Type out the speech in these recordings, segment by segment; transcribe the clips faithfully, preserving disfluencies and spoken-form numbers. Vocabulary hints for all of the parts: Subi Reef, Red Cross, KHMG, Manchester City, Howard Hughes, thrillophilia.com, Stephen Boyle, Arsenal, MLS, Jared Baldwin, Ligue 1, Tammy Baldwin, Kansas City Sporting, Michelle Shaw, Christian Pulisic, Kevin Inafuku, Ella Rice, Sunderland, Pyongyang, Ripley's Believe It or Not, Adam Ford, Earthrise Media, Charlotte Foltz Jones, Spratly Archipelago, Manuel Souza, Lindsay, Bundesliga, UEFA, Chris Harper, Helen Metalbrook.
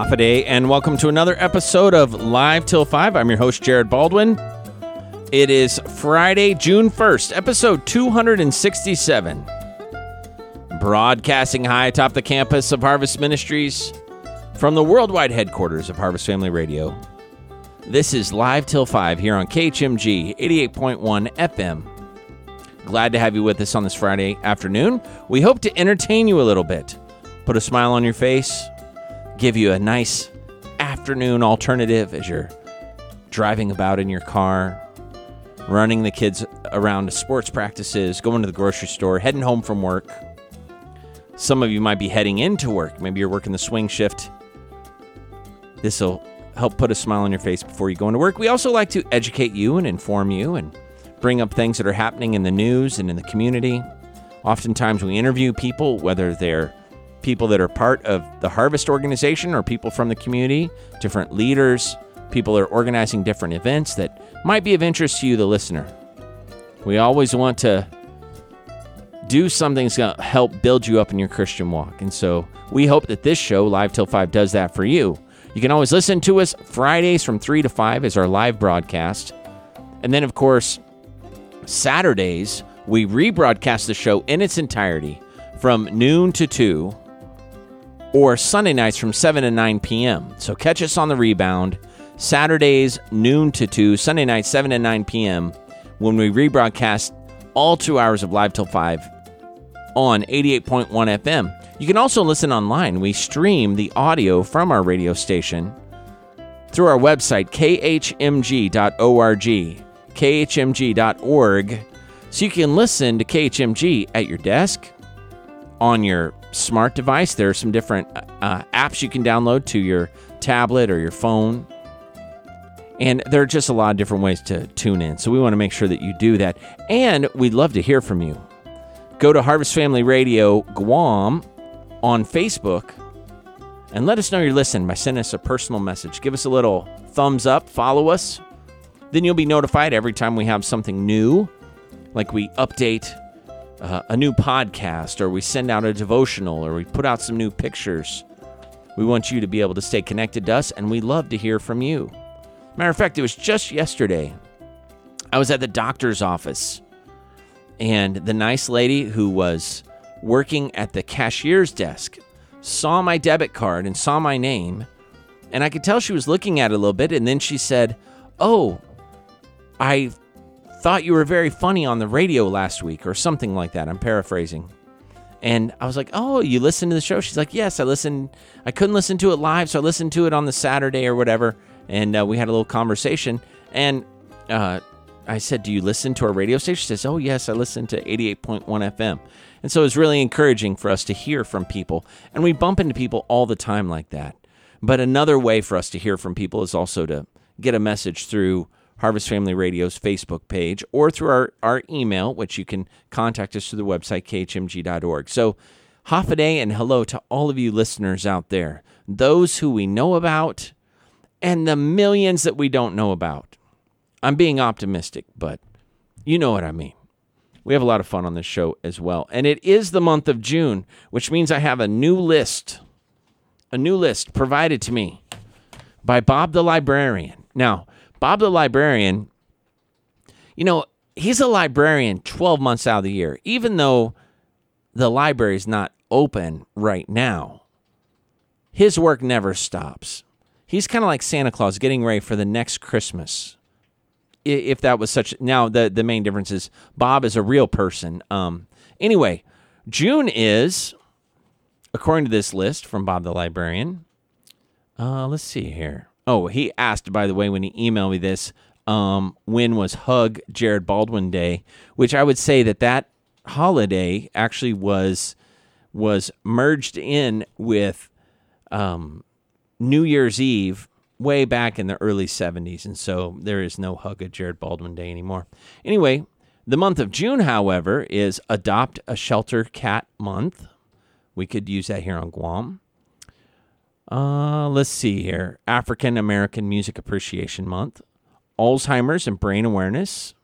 off a day, and welcome to another episode of Live Till five. I'm your host, Jared Baldwin. It is Friday, June first, episode two hundred sixty-seven. Broadcasting high atop the campus of Harvest Ministries from the worldwide headquarters of Harvest Family Radio. This is Live Till five here on K H M G eighty-eight point one F M. Glad to have you with us on this Friday afternoon. We hope to entertain you a little bit, put a smile on your face, give you a nice afternoon alternative as you're driving about in your car, running the kids around to sports practices, going to the grocery store, heading home from work. Some of you might be heading into work. Maybe you're working the swing shift. This will help put a smile on your face before you go into work. We also like to educate you and inform you and bring up things that are happening in the news and in the community. Oftentimes we interview people, whether they're people that are part of the Harvest organization or people from the community, different leaders, people that are organizing different events that might be of interest to you, the listener. We always want to do something that's going to help build you up in your Christian walk. And so we hope that this show, Live Till five, does that for you. You can always listen to us Fridays from three to five is our live broadcast. And then, of course, Saturdays, we rebroadcast the show in its entirety from noon to two, or Sunday nights from seven to nine p.m. So catch us on the rebound, Saturdays noon to two, Sunday nights seven to nine p.m. when we rebroadcast all two hours of Live Till five on eighty-eight point one F M. You can also listen online. We stream the audio from our radio station through our website, k h m g dot org, k h m g dot org, so you can listen to K H M G at your desk, on your smart device. There are some different uh, apps you can download to your tablet or your phone. And there are just a lot of different ways to tune in. So we want to make sure that you do that. And we'd love to hear from you. Go to Harvest Family Radio Guam on Facebook and let us know you're listening by sending us a personal message. Give us a little thumbs up, follow us. Then you'll be notified every time we have something new, like we update Uh, a new podcast, or we send out a devotional, or we put out some new pictures. We want you to be able to stay connected to us, and we love to hear from you. Matter of fact, it was just yesterday. I was at the doctor's office, and the nice lady who was working at the cashier's desk saw my debit card and saw my name, and I could tell she was looking at it a little bit, and then she said, "Oh, I thought you were very funny on the radio last week," or something like that. I'm paraphrasing. And I was like, "Oh, you listened to the show?" She's like, "Yes, I listened. I couldn't listen to it live, so I listened to it on the Saturday or whatever." And uh, we had a little conversation. And uh, I said, "Do you listen to our radio station?" She says, "Oh, yes, I listen to eighty-eight point one F M." And so it's really encouraging for us to hear from people. And we bump into people all the time like that. But another way for us to hear from people is also to get a message through Harvest Family Radio's Facebook page, or through our, our email, which you can contact us through the website, k h m g dot org. So, Hafaday and hello to all of you listeners out there, those who we know about, and the millions that we don't know about. I'm being optimistic, but you know what I mean. We have a lot of fun on this show as well. And it is the month of June, which means I have a new list, a new list provided to me by Bob the Librarian. Now, Bob the Librarian, you know, he's a librarian twelve months out of the year. Even though the library is not open right now, his work never stops. He's kind of like Santa Claus getting ready for the next Christmas, if that was such. Now, the, the main difference is Bob is a real person. Um, anyway, June is, according to this list from Bob the Librarian, uh, let's see here. Oh, he asked, by the way, when he emailed me this, um, when was Hug Jared Baldwin Day, which I would say that that holiday actually was was merged in with um, New Year's Eve way back in the early seventies, and so there is no Hug a Jared Baldwin Day anymore. Anyway, the month of June, however, is Adopt a Shelter Cat Month. We could use that here on Guam. Uh, let's see here. African American Music Appreciation Month, Alzheimer's and Brain Awareness.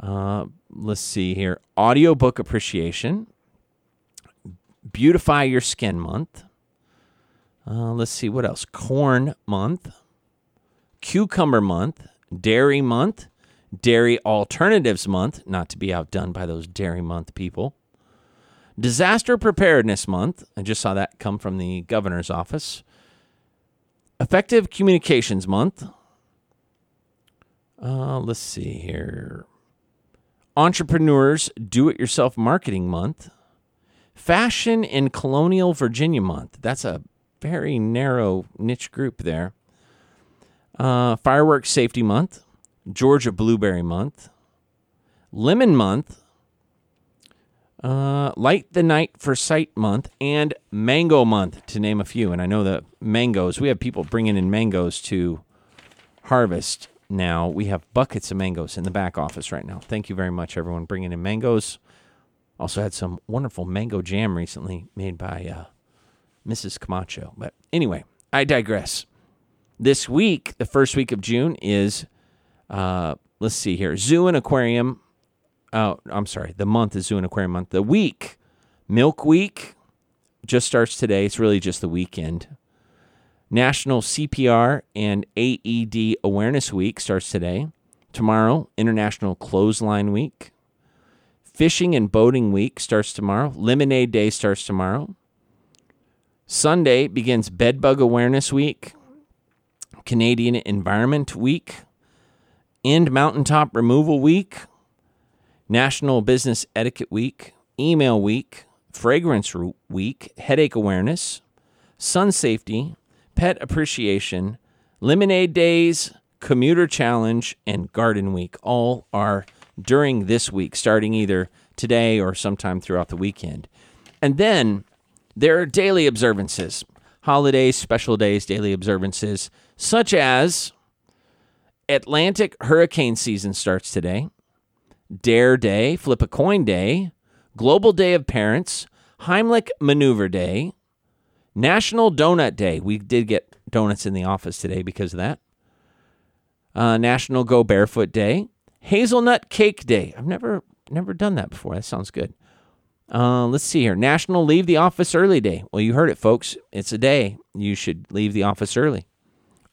Uh, let's see here. Audiobook Appreciation, Beautify Your Skin Month, Uh, let's see, what else? Corn month, cucumber month, dairy month, dairy alternatives month, not to be outdone by those dairy month people. Disaster preparedness month. I just saw that come from the governor's office. Effective communications month. Uh, let's see here. Entrepreneurs do-it-yourself marketing month. Fashion in colonial Virginia month. That's a very narrow niche group there. Uh, fireworks safety month. Georgia blueberry month. Lemon month. Uh, light the night for sight month, and mango month, to name a few. And I know the mangoes, we have people bringing in mangoes to harvest now. We have buckets of mangoes in the back office right now. Thank you very much, everyone, bringing in mangoes. Also had some wonderful mango jam recently made by uh, Missus Camacho. But anyway, I digress. This week, the first week of June is, uh, let's see here, Zoo and Aquarium. Oh, I'm sorry. The month is Zoo and Aquarium Month. The week, Milk Week, just starts today. It's really just the weekend. National C P R and A E D Awareness Week starts today. Tomorrow, International Clothesline Week. Fishing and Boating Week starts tomorrow. Lemonade Day starts tomorrow. Sunday begins Bedbug Awareness Week, Canadian Environment Week, End Mountaintop Removal Week, National Business Etiquette Week, Email Week, Fragrance Week, Headache Awareness, Sun Safety, Pet Appreciation, Lemonade Days, Commuter Challenge, and Garden Week. All are during this week, starting either today or sometime throughout the weekend. And then there are daily observances, holidays, special days, daily observances, such as Atlantic hurricane season starts today, Dare Day, Flip a Coin Day, Global Day of Parents, Heimlich Maneuver Day, National Donut Day. We did get donuts in the office today because of that. Uh, National Go Barefoot Day, Hazelnut Cake Day. I've never never done that before. That sounds good. Uh, let's see here. National Leave the Office Early Day. Well, you heard it, folks. It's a day you should leave the office early.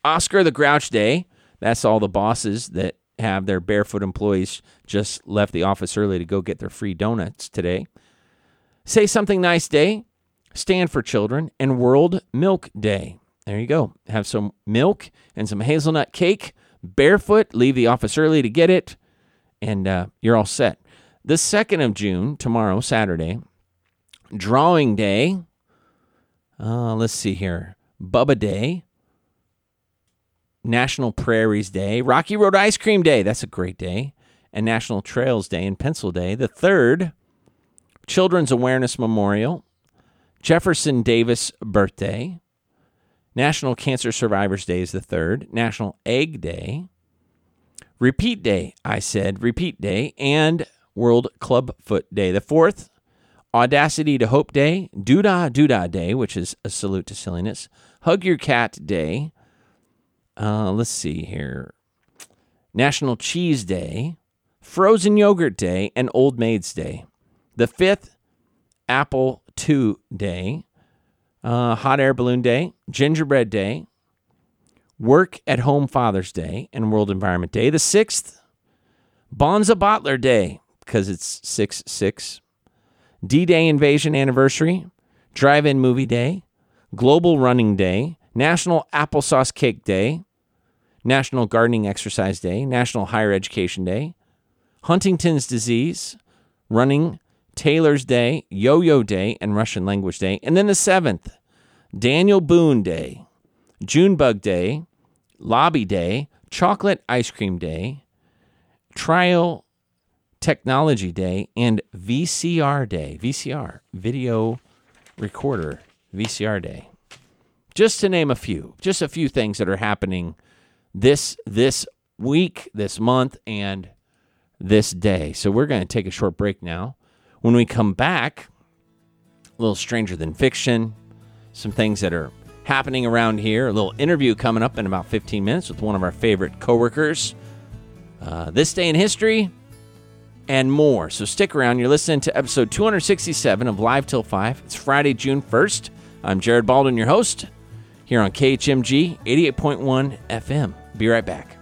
Oscar the Grouch Day. That's all the bosses that have their barefoot employees just left the office early to go get their free donuts today. Say Something Nice Day, Stand for Children, and World Milk Day. There you go. Have some milk and some hazelnut cake, barefoot, leave the office early to get it, and uh, you're all set. The second of June, tomorrow, Saturday, Drawing Day. Uh, let's see here. Bubba Day. National Prairies Day, Rocky Road Ice Cream Day, that's a great day, and National Trails Day and Pencil Day. The third, Children's Awareness Memorial, Jefferson Davis Birthday, National Cancer Survivors Day is the third, National Egg Day, Repeat Day, I said Repeat Day, and World Clubfoot Day. The fourth, Audacity to Hope Day, Doodah Doodah Day, which is a salute to silliness, Hug Your Cat Day. Uh, let's see here. National Cheese Day, Frozen Yogurt Day, and Old Maids Day. The fifth, Apple two Day, uh, Hot Air Balloon Day, Gingerbread Day, Work at Home Father's Day, and World Environment Day. The sixth, Bonza Bottler Day, because it's six six. D-Day Invasion Anniversary, Drive-In Movie Day, Global Running Day, National Applesauce Cake Day, National Gardening Exercise Day, National Higher Education Day, Huntington's Disease, Running, Taylor's Day, Yo-Yo Day, and Russian Language Day. And then the seventh, Daniel Boone Day, Junebug Day, Lobby Day, Chocolate Ice Cream Day, Trial Technology Day, and V C R Day. V C R, Video Recorder, V C R Day. Just to name a few, just a few things that are happening this this week, this month, and this day. So we're going to take a short break now. When we come back, a little Stranger Than Fiction, some things that are happening around here, a little interview coming up in about fifteen minutes with one of our favorite coworkers, uh, This Day in History, and more. So stick around. You're listening to episode two sixty-seven of Live Till five. It's Friday, June first. I'm Jared Baldwin, your host. here on K H M G eighty-eight point one F M. Be right back.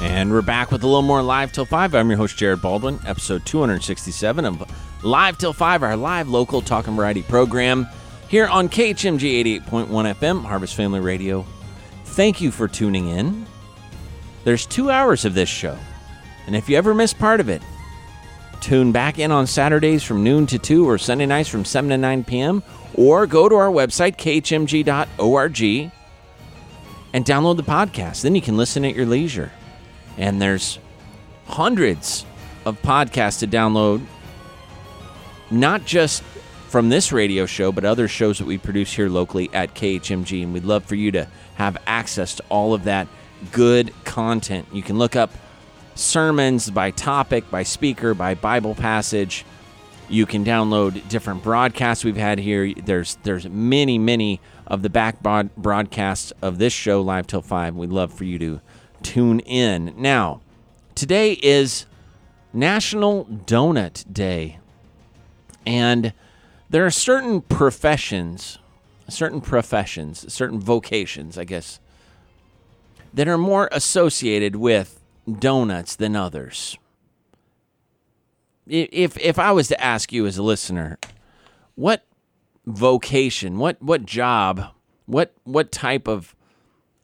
And we're back with a little more Live Till five. I'm your host, Jared Baldwin, episode two sixty-seven of Live Till five, our live local talk and variety program here on K H M G eighty-eight point one F M, Harvest Family Radio. Thank you for tuning in. There's two hours of this show, and if you ever miss part of it, tune back in on Saturdays from noon to two or Sunday nights from seven to nine p.m. or go to our website, k h m g dot org, and download the podcast. Then you can listen at your leisure. And there's hundreds of podcasts to download, not just from this radio show, but other shows that we produce here locally at K H M G. And we'd love for you to have access to all of that good content. You can look up sermons by topic, by speaker, by Bible passage. You can download different broadcasts we've had here. There's there's many, many of the back broadcasts of this show, Live Till five. We'd love for you to tune in. Now, today is National Donut Day, and there are certain professions, certain professions, certain vocations, I guess, that are more associated with donuts than others. If if I was to ask you as a listener, what vocation, what what job, what what type of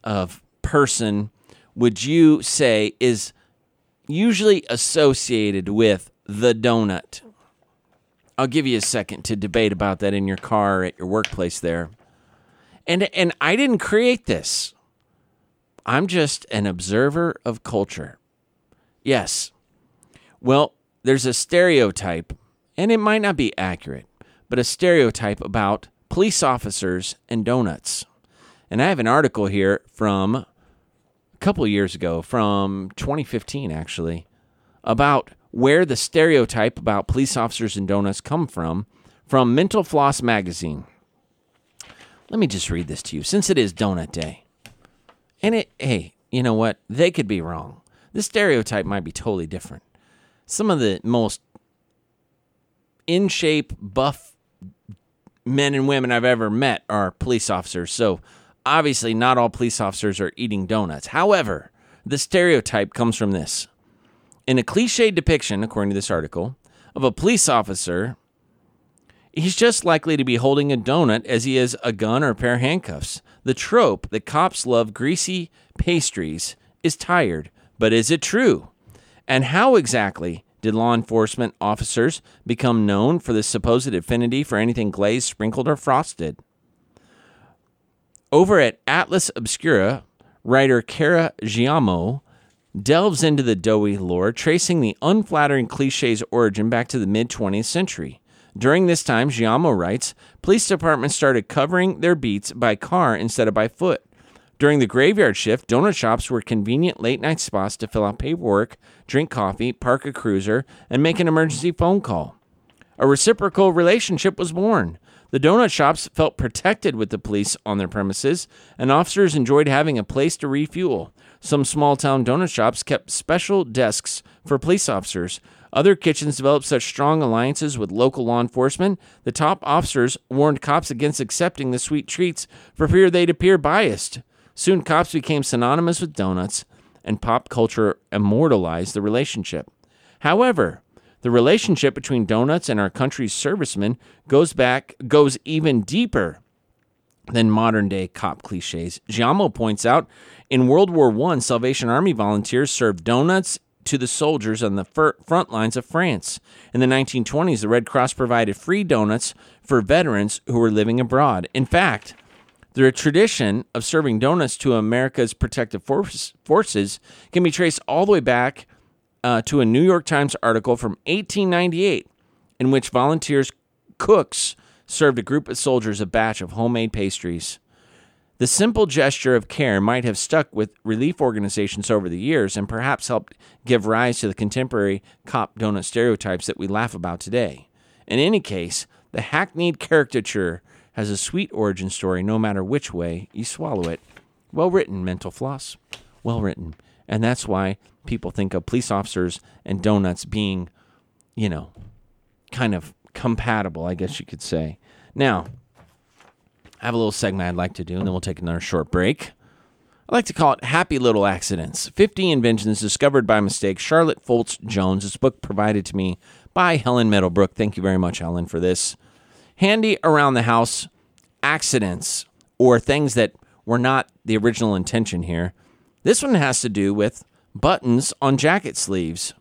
of person would you say is usually associated with the donut? I'll give you a second to debate about that in your car or at your workplace there. And and I didn't create this. I'm just an observer of culture. Yes. Well, there's a stereotype, and it might not be accurate, but a stereotype about police officers and donuts. And I have an article here from couple of years ago, from twenty fifteen actually, about where the stereotype about police officers and donuts come from, from Mental Floss magazine. Let me just read this to you, since it is Donut Day. And it, hey, you know what? They could be wrong. This stereotype might be totally different. Some of the most in-shape, buff men and women I've ever met are police officers, so obviously, not all police officers are eating donuts. However, the stereotype comes from this. In a cliched depiction, according to this article, of a police officer, he's just likely to be holding a donut as he is a gun or a pair of handcuffs. The trope that cops love greasy pastries is tired, but is it true? And how exactly did law enforcement officers become known for this supposed affinity for anything glazed, sprinkled, or frosted? Over at Atlas Obscura, writer Cara Giammo delves into the doughy lore, tracing the unflattering cliché's origin back to the mid-twentieth century. During this time, Giammo writes, police departments started covering their beats by car instead of by foot. During the graveyard shift, donut shops were convenient late-night spots to fill out paperwork, drink coffee, park a cruiser, and make an emergency phone call. A reciprocal relationship was born. The donut shops felt protected with the police on their premises, and officers enjoyed having a place to refuel. Some small-town donut shops kept special desks for police officers. Other kitchens developed such strong alliances with local law enforcement. The top officers warned cops against accepting the sweet treats for fear they'd appear biased. Soon, cops became synonymous with donuts, and pop culture immortalized the relationship. However, the relationship between donuts and our country's servicemen goes back, goes even deeper than modern-day cop cliches. Giammo points out, in World War One, Salvation Army volunteers served donuts to the soldiers on the fir- front lines of France. In the nineteen twenties, the Red Cross provided free donuts for veterans who were living abroad. In fact, the tradition of serving donuts to America's protective force- forces can be traced all the way back Uh, to a New York Times article from eighteen ninety-eight, in which volunteers cooks served a group of soldiers a batch of homemade pastries. The simple gesture of care might have stuck with relief organizations over the years and perhaps helped give rise to the contemporary cop donut stereotypes that we laugh about today. In any case, the hackneyed caricature has a sweet origin story no matter which way you swallow it. Well written, Mental Floss. Well written. And that's why people think of police officers and donuts being, you know, kind of compatible, I guess you could say. Now, I have a little segment I'd like to do, and then we'll take another short break. I like to call it Happy Little Accidents, fifty Inventions Discovered by Mistake, Charlotte Foltz Jones. This book provided to me by Helen Metalbrook. Thank you very much, Helen, for this. Handy around the house accidents, or things that were not the original intention here. This one has to do with buttons on jacket sleeves.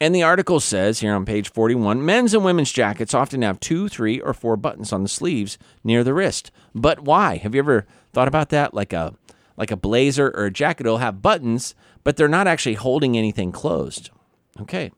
And the article says here on page forty-one, men's and women's jackets often have two, three, or four buttons on the sleeves near the wrist. But why? Have you ever thought about that? Like a like a blazer or a jacket will have buttons, but they're not actually holding anything closed. Okay.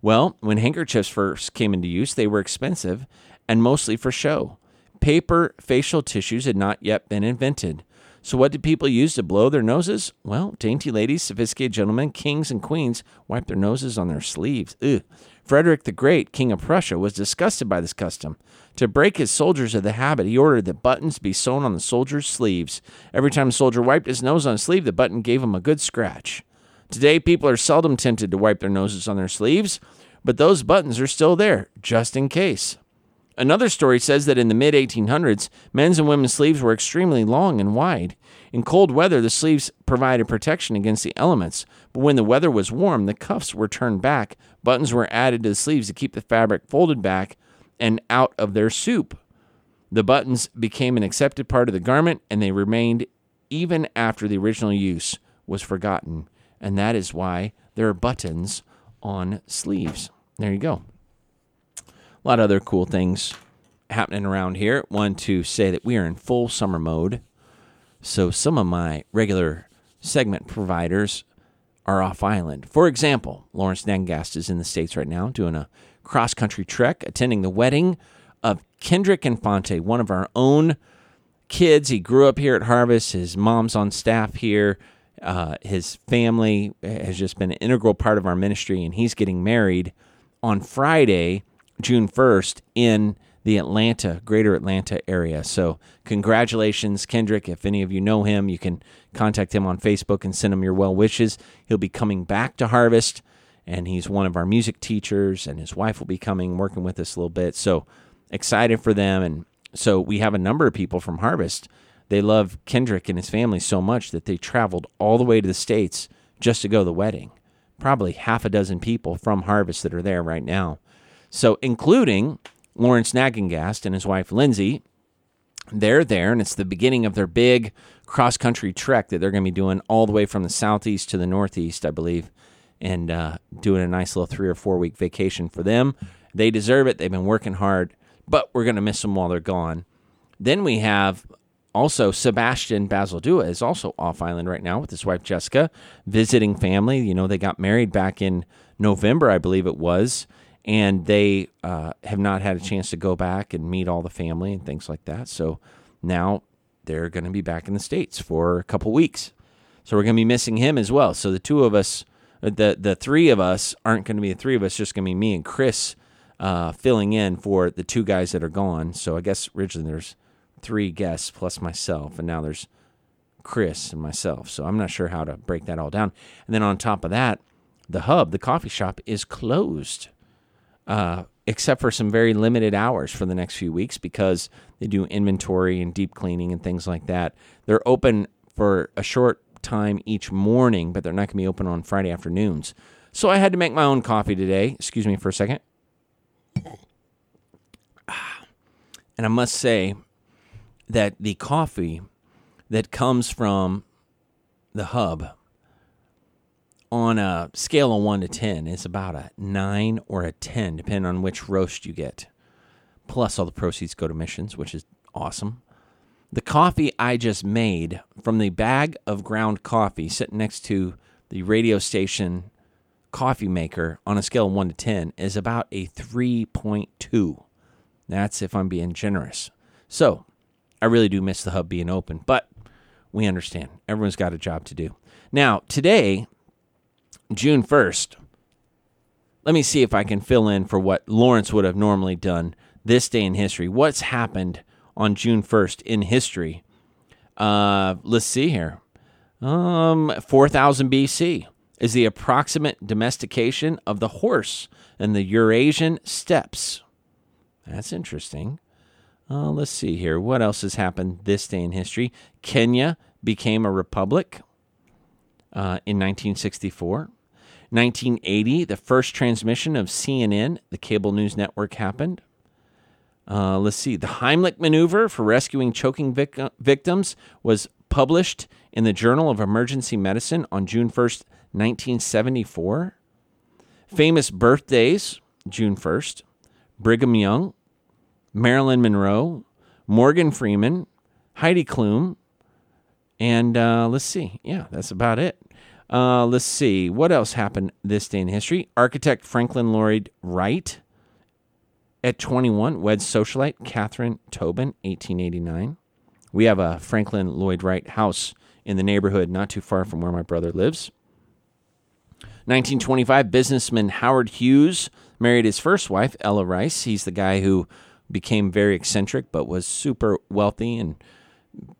Well, when handkerchiefs first came into use, they were expensive and mostly for show. Paper facial tissues had not yet been invented. So what did people use to blow their noses? Well, dainty ladies, sophisticated gentlemen, kings and queens wiped their noses on their sleeves. Ugh. Frederick the Great, king of Prussia, was disgusted by this custom. To break his soldiers of the habit, he ordered that buttons be sewn on the soldiers' sleeves. Every time a soldier wiped his nose on a sleeve, the button gave him a good scratch. Today, people are seldom tempted to wipe their noses on their sleeves, but those buttons are still there, just in case. Another story says that in the mid eighteen hundreds, men's and women's sleeves were extremely long and wide. In cold weather, the sleeves provided protection against the elements, but when the weather was warm, the cuffs were turned back, buttons were added to the sleeves to keep the fabric folded back and out of their soup. The buttons became an accepted part of the garment, and they remained even after the original use was forgotten, and that is why there are buttons on sleeves. There you go. A lot of other cool things happening around here. One, to say that we are in full summer mode. So some of my regular segment providers are off island. For example, Lawrence Nagengast is in the States right now doing a cross-country trek, attending the wedding of Kendrick Infante, one of our own kids. He grew up here at Harvest. His mom's on staff here. Uh, his family has just been an integral part of our ministry, and he's getting married on Friday, June first, in the Atlanta, greater Atlanta area. So congratulations, Kendrick. If any of you know him, you can contact him on Facebook and send him your well wishes. He'll be coming back to Harvest, and he's one of our music teachers, and his wife will be coming, working with us a little bit. So excited for them. And so we have a number of people from Harvest. They love Kendrick and his family so much that they traveled all the way to the States just to go to the wedding. Probably half a dozen people from Harvest that are there right now. So including Lawrence Nagengast and his wife, Lindsay, they're there, and it's the beginning of their big cross-country trek that they're going to be doing all the way from the southeast to the northeast, I believe, and uh, doing a nice little three- or four-week vacation for them. They deserve it. They've been working hard, but we're going to miss them while they're gone. Then we have also Sebastian Basildua is also off island right now with his wife, Jessica, visiting family. You know, they got married back in November, I believe it was. And they uh, have not had a chance to go back and meet all the family and things like that. So now they're going to be back in the States for a couple weeks. So we're going to be missing him as well. So the two of us, the the three of us aren't going to be the three of us, just going to be me and Chris uh, filling in for the two guys that are gone. So I guess originally there's three guests plus myself, and now there's Chris and myself. So I'm not sure how to break that all down. And then on top of that, the hub, the coffee shop, is closed. Uh, except for some very limited hours for the next few weeks because they do inventory and deep cleaning and things like that. They're open for a short time each morning, but they're not going to be open on Friday afternoons. So I had to make my own coffee today. Excuse me for a second. And I must say that the coffee that comes from the hub on a scale of one to ten, it's about a nine or a ten, depending on which roast you get. Plus, all the proceeds go to missions, which is awesome. The coffee I just made from the bag of ground coffee sitting next to the radio station coffee maker on a scale of one to ten is about a three point two. That's if I'm being generous. So I really do miss the hub being open, but we understand. Everyone's got a job to do. Now, today, June first, let me see if I can fill in for what Lawrence would have normally done this day in history. What's happened on June first in history? Uh, let's see here. Um, four thousand B C is the approximate domestication of the horse in the Eurasian steppes. That's interesting. Uh, let's see here. What else has happened this day in history? Kenya became a republic uh, in nineteen sixty-four. nineteen eighty, the first transmission of C N N, the cable news network, happened. Uh, let's see. The Heimlich maneuver for rescuing choking vic- victims was published in the Journal of Emergency Medicine on June first, nineteen seventy-four. Famous birthdays, June first. Brigham Young, Marilyn Monroe, Morgan Freeman, Heidi Klum, and uh, let's see. Yeah, that's about it. Uh, let's see. What else happened this day in history? Architect Franklin Lloyd Wright at twenty-one, wed socialite Catherine Tobin, eighteen eighty-nine. We have a Franklin Lloyd Wright house in the neighborhood not too far from where my brother lives. nineteen twenty-five, businessman Howard Hughes married his first wife, Ella Rice. He's the guy who became very eccentric but was super wealthy and,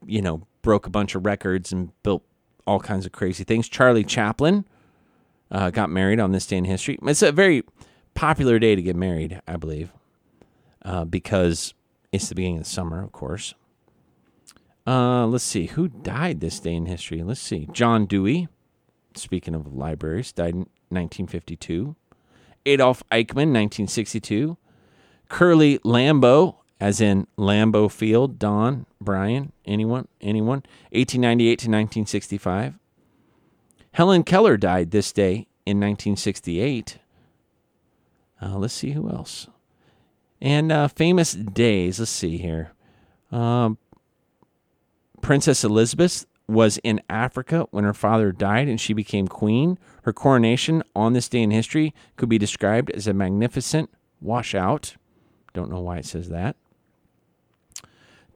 you know, broke a bunch of records and built all kinds of crazy things. Charlie Chaplin uh, got married on this day in history. It's a very popular day to get married, I believe, uh, because it's the beginning of the summer, of course. Uh, let's see. Who died this day in history? Let's see. John Dewey, speaking of libraries, died in nineteen fifty-two. Adolf Eichmann, nineteen sixty-two. Curly Lambeau, as in Lambeau Field, Don, Brian, anyone, anyone, eighteen ninety-eight to nineteen sixty-five. Helen Keller died this day in nineteen sixty-eight. Uh, let's see who else. And uh, famous days, let's see here. Um, Princess Elizabeth was in Africa when her father died and she became queen. Her coronation on this day in history could be described as a magnificent washout. Don't know why it says that.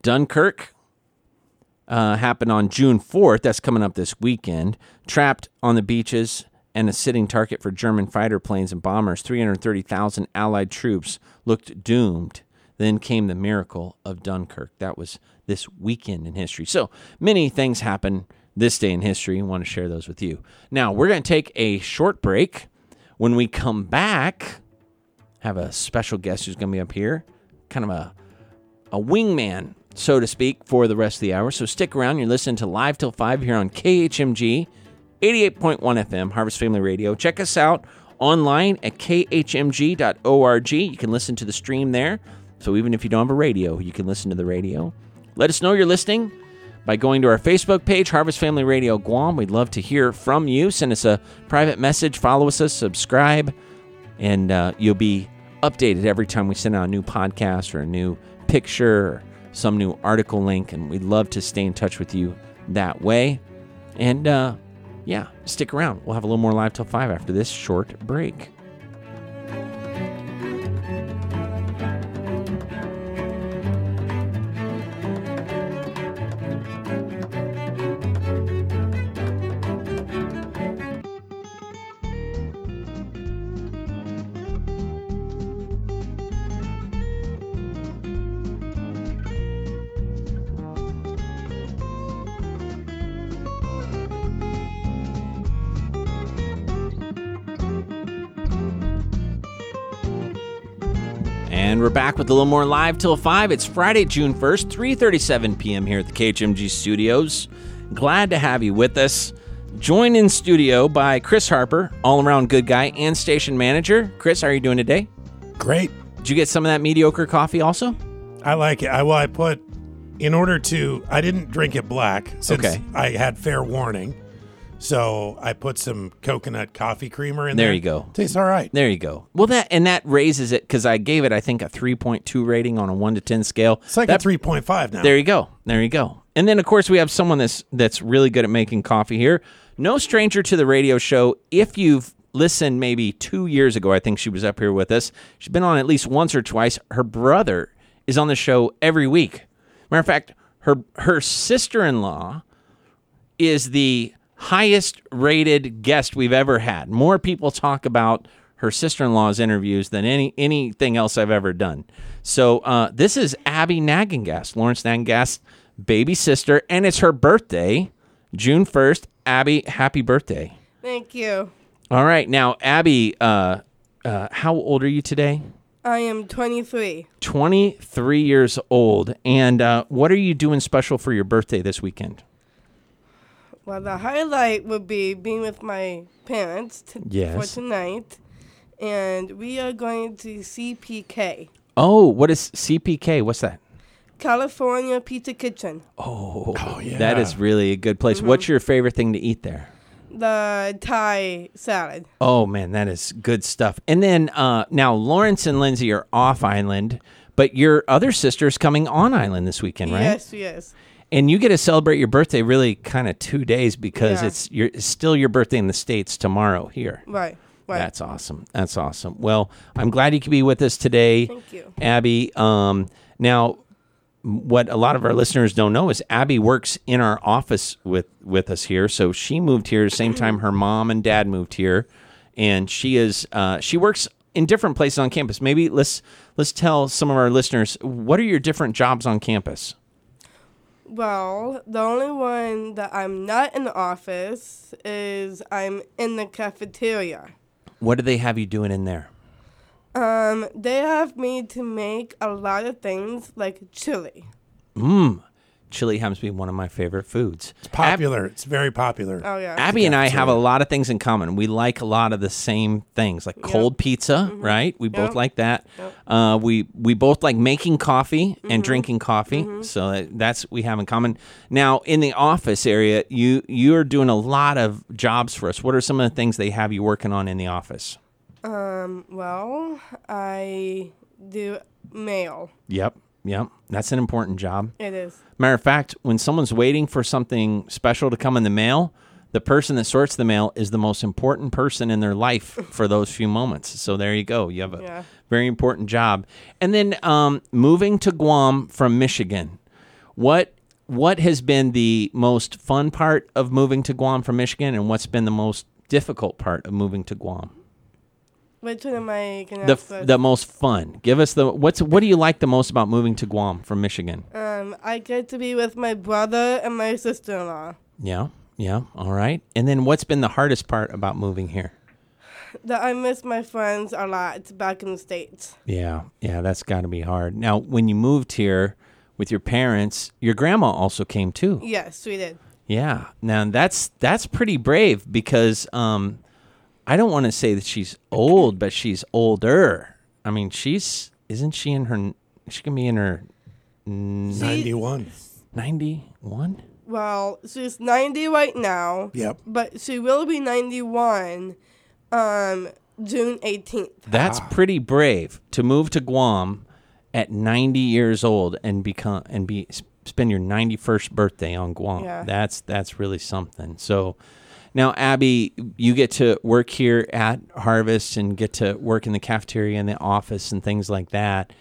Dunkirk uh, happened on June fourth. That's coming up this weekend. Trapped on the beaches and a sitting target for German fighter planes and bombers, three hundred thirty thousand Allied troops looked doomed. Then came the miracle of Dunkirk. That was this weekend in history. So many things happen this day in history. I want to share those with you. Now, we're going to take a short break. When we come back, have a special guest who's going to be up here, kind of a a wingman, so to speak, for the rest of the hour. So stick around. You're listening to Live Till five here on K H M G, eighty-eight point one F M, Harvest Family Radio. Check us out online at k h m g dot org. You can listen to the stream there. So even if you don't have a radio, you can listen to the radio. Let us know you're listening by going to our Facebook page, Harvest Family Radio Guam. We'd love to hear from you. Send us a private message. Follow us, subscribe. And uh, you'll be updated every time we send out a new podcast or a new picture or some new article link. And we'd love to stay in touch with you that way. And, uh, yeah, stick around. We'll have a little more Live Till five after this short break. And we're back with a little more Live Till five. It's Friday, June first, three thirty-seven p.m. here at the K H M G studios. Glad to have you with us. Joined in studio by Chris Harper, all-around good guy and station manager. Chris, how are you doing today? Great. Did you get some of that mediocre coffee also? I like it. I, well, I put, in order to, I didn't drink it black since okay. I had fair warning. So I put some coconut coffee creamer in there. There you go. Tastes all right. There you go. Well, that and that raises it because I gave it, I think, a three point two rating on a one to ten scale. It's like that, a three point five now. There you go. There you go. And then, of course, we have someone that's, that's really good at making coffee here. No stranger to the radio show. If you've listened maybe two years ago, I think she was up here with us. She's been on at least once or twice. Her brother is on the show every week. Matter of fact, her her sister-in-law is the highest-rated guest we've ever had. More people talk about her sister-in-law's interviews than any anything else I've ever done. So uh, this is Abby Nagengast, Lawrence Nagengast's baby sister, and it's her birthday, June first. Abby, happy birthday. Thank you. All right. Now, Abby, uh, uh, how old are you today? I am twenty-three. twenty-three years old. And uh, what are you doing special for your birthday this weekend? Well, the highlight would be being with my parents t- yes. for tonight. And we are going to C P K. Oh, what is C P K? What's that? California Pizza Kitchen. Oh, oh yeah. That is really a good place. Mm-hmm. What's your favorite thing to eat there? The Thai salad. Oh, man, that is good stuff. And then uh, now Lawrence and Lindsay are off island, but your other sister is coming on island this weekend, right? Yes, yes. And you get to celebrate your birthday really kind of two days because yeah. it's, your, it's still your birthday in the States tomorrow here. Right. Right. That's awesome. That's awesome. Well, I'm glad you could be with us today. Thank you. Abby. Um, now, what a lot of our listeners don't know is Abby works in our office with, with us here. So she moved here the same time her mom and dad moved here. And she is uh, she works in different places on campus. Maybe let's let's tell some of our listeners, what are your different jobs on campus? Well, the only one that I'm not in the office is I'm in the cafeteria. What do they have you doing in there? Um, they have me to make a lot of things like chili. Mmm. Chili happens to be one of my favorite foods. It's popular. Ab- it's very popular. Oh, yeah. Abby yeah, and I chili. have a lot of things in common. We like a lot of the same things, like yep. cold pizza, mm-hmm. right? We yep. both like that. Yep. Uh, we we both like making coffee mm-hmm. and drinking coffee, mm-hmm. so that, that's what we have in common. Now, in the office area, you, you're doing a lot of jobs for us. What are some of the things they have you working on in the office? Um. Well, I do mail. Yep. Yep, that's an important job. It is. Matter of fact, when someone's waiting for something special to come in the mail, the person that sorts the mail is the most important person in their life for those few moments. So there you go. You have a yeah. very important job. And then um, moving to Guam from Michigan, what what has been the most fun part of moving to Guam from Michigan, and what's been the most difficult part of moving to Guam? Which one am I gonna the, ask the most fun? Give us the what's what do you like the most about moving to Guam from Michigan? Um, I get to be with my brother and my sister-in-law. Yeah, yeah, all right. And then what's been the hardest part about moving here? That I miss my friends a lot back in the States. Yeah, yeah, that's got to be hard. Now, when you moved here with your parents, your grandma also came too. Yes, we did. Yeah. Now that's that's pretty brave because. Um, I don't want to say that she's old, but she's older. I mean, she's, isn't she in her, she can be in her... ninety-one. ninety-one? Well, she's ninety right now. Yep. But she will be ninety-one um, June eighteenth. That's ah. pretty brave to move to Guam at ninety years old and become and be spend your ninety-first birthday on Guam. Yeah. That's That's really something. So... Now, Abby, you get to work here at Harvest and get to work in the cafeteria and the office and things like that.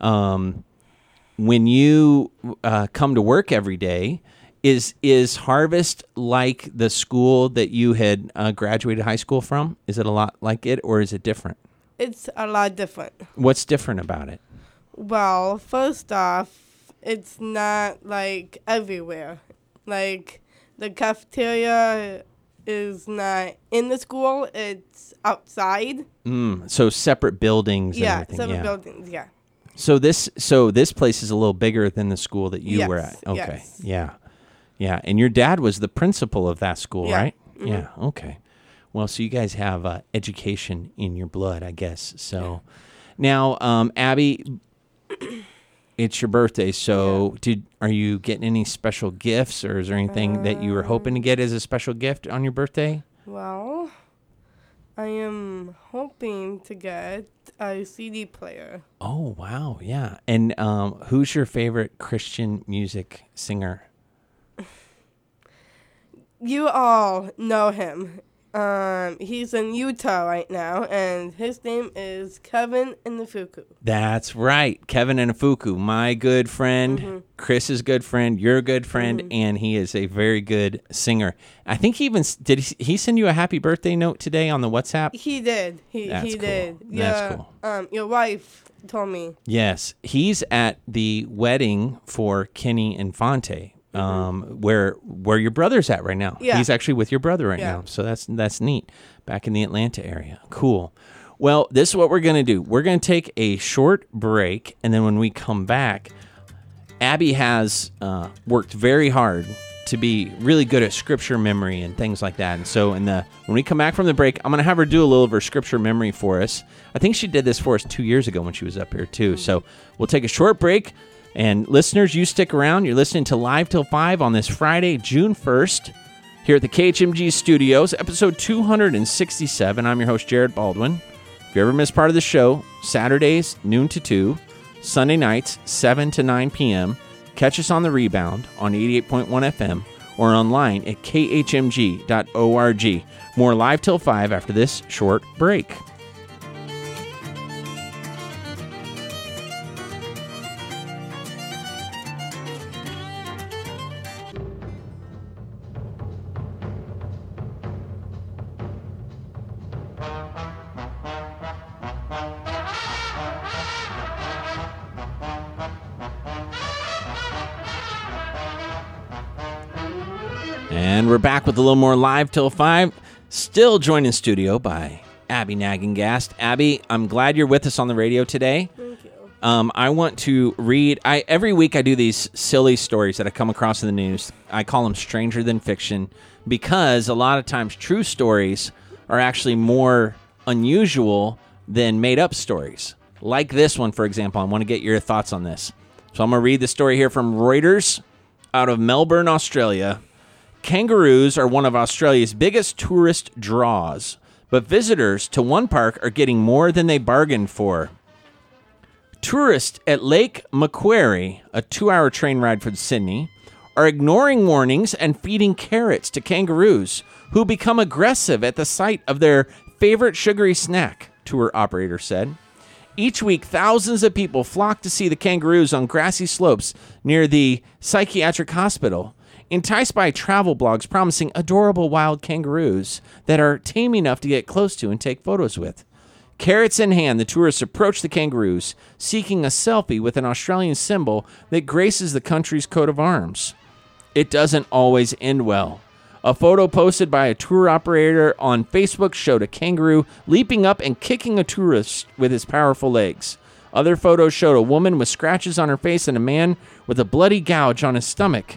Um, when you uh, come to work every day, is is Harvest like the school that you had uh, graduated high school from? Is it a lot like it, or is it different? It's a lot different. What's different about it? Well, first off, it's not like everywhere. Like the cafeteria... is not in the school, it's outside. Mm, so separate buildings yeah, and everything. Separate yeah, separate buildings, yeah. So this so this place is a little bigger than the school that you yes, were at. Okay. Yes. Yeah. Yeah, and your dad was the principal of that school, yeah. right? Mm-hmm. Yeah, okay. Well, so you guys have uh, education in your blood, I guess. So yeah. Now, um, Abby, it's your birthday, so yeah. did are you getting any special gifts, or is there anything uh, that you were hoping to get as a special gift on your birthday? Well, I am hoping to get a C D player. Oh, wow, yeah. And um, who's your favorite Christian music singer? You all know him. Um, he's in Utah right now, and his name is Kevin Inafuku. That's right, Kevin Inafuku, my good friend, mm-hmm. Chris's good friend, your good friend, mm-hmm. and he is a very good singer. I think he even did. He, he send you a happy birthday note today on the WhatsApp? He did. He That's he cool. did. Your, That's cool. Um, your wife told me. Yes, he's at the wedding for Kenny Infante. Um, where where your brother's at right now. Yeah. He's actually with your brother right yeah. now. So that's that's neat. Back in the Atlanta area. Cool. Well, this is what we're going to do. We're going to take a short break, and then when we come back, Abby has uh, worked very hard to be really good at scripture memory and things like that. And so in the when we come back from the break, I'm going to have her do a little of her scripture memory for us. I think she did this for us two years ago when she was up here too. Mm-hmm. So we'll take a short break. And listeners, you stick around. You're listening to Live Till five on this Friday, June first, here at the K H M G Studios, episode two sixty-seven. I'm your host, Jared Baldwin. If you ever miss part of the show, Saturdays, noon to two, Sunday nights, seven to nine p.m., catch us on the rebound on eighty-eight point one F M or online at k h m g dot org. More Live Till five after this short break. And we're back with a little more Live Till five. Still joined in studio by Abby Nagengast. Abby, I'm glad you're with us on the radio today. Thank you. Um, I want to read... I Every week I do these silly stories that I come across in the news. I call them stranger than fiction because a lot of times true stories are actually more unusual than made-up stories. Like this one, for example. I want to get your thoughts on this. So I'm going to read the story here from Reuters out of Melbourne, Australia. Kangaroos are one of Australia's biggest tourist draws, but visitors to one park are getting more than they bargained for. Tourists at Lake Macquarie, a two-hour train ride from Sydney, are ignoring warnings and feeding carrots to kangaroos, who become aggressive at the sight of their favorite sugary snack, tour operator said. Each week, thousands of people flock to see the kangaroos on grassy slopes near the psychiatric hospital, enticed by travel blogs promising adorable wild kangaroos that are tame enough to get close to and take photos with. Carrots in hand, the tourists approach the kangaroos, seeking a selfie with an Australian symbol that graces the country's coat of arms. It doesn't always end well. A photo posted by a tour operator on Facebook showed a kangaroo leaping up and kicking a tourist with his powerful legs. Other photos showed a woman with scratches on her face and a man with a bloody gouge on his stomach.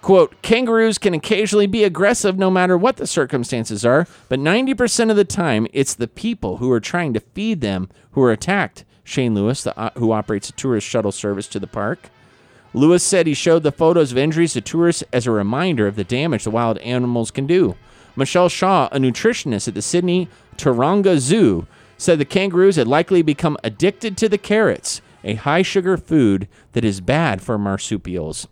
Quote, kangaroos can occasionally be aggressive no matter what the circumstances are, but ninety percent of the time, it's the people who are trying to feed them who are attacked, Shane Lewis, the, uh, who operates a tourist shuttle service to the park. Lewis said he showed the photos of injuries to tourists as a reminder of the damage the wild animals can do. Michelle Shaw, a nutritionist at the Sydney Taronga Zoo, said the kangaroos had likely become addicted to the carrots, a high-sugar food that is bad for marsupials.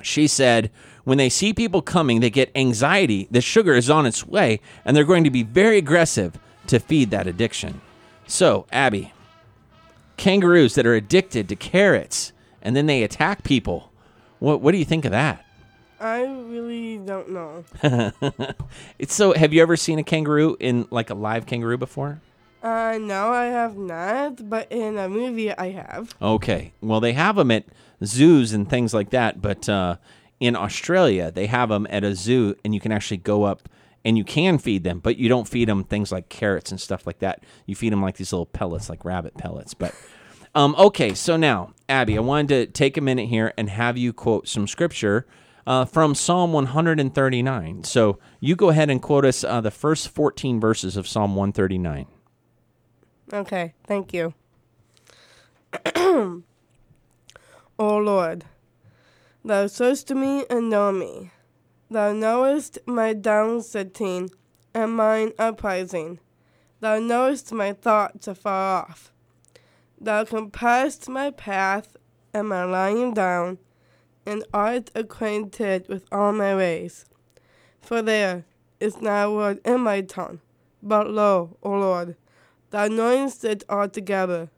She said, when they see people coming, they get anxiety. The sugar is on its way, and they're going to be very aggressive to feed that addiction. So, Abby, kangaroos that are addicted to carrots, and then they attack people. What What do you think of that? I really don't know. It's so, have you ever seen a kangaroo in, like, a live kangaroo before? Uh, no, I have not, but in a movie I have. Okay. Well, they have them at zoos and things like that, but uh, in Australia, they have them at a zoo, and you can actually go up, and you can feed them, but you don't feed them things like carrots and stuff like that. You feed them like these little pellets, like rabbit pellets. But um, okay, so now, Abby, I wanted to take a minute here and have you quote some scripture uh, from Psalm one thirty-nine. So you go ahead and quote us uh, the first fourteen verses of Psalm one thirty-nine. Okay, thank you. O Lord, thou searchest me and know me. Thou knowest my down sitting and mine uprising. Thou knowest my thoughts afar off. Thou compassest my path and my lying down, and art acquainted with all my ways. For there is now word in my tongue. But lo, O Lord, thou knowest it altogether.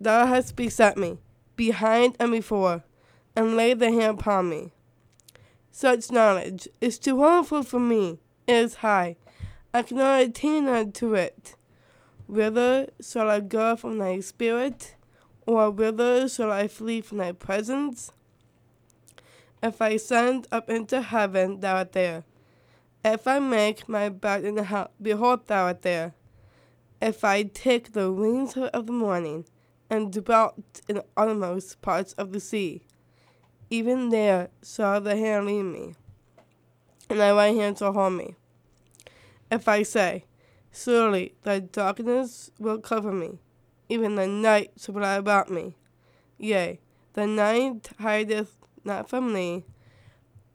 Thou hast beset me, behind and before, and laid the hand upon me. Such knowledge is too wonderful for me, it is high, I cannot attain unto it. Whither shall I go from thy spirit, or whither shall I flee from thy presence? If I ascend up into heaven, thou art there. If I make my bed in the hell, behold, thou art there. If I take the wings of the morning, and dwelt in the uttermost parts of the sea, even there shall the hand lead me, and thy right hand shall hold me. If I say, surely thy darkness will cover me, even the night shall lie about me. Yea, the night hideth not from thee,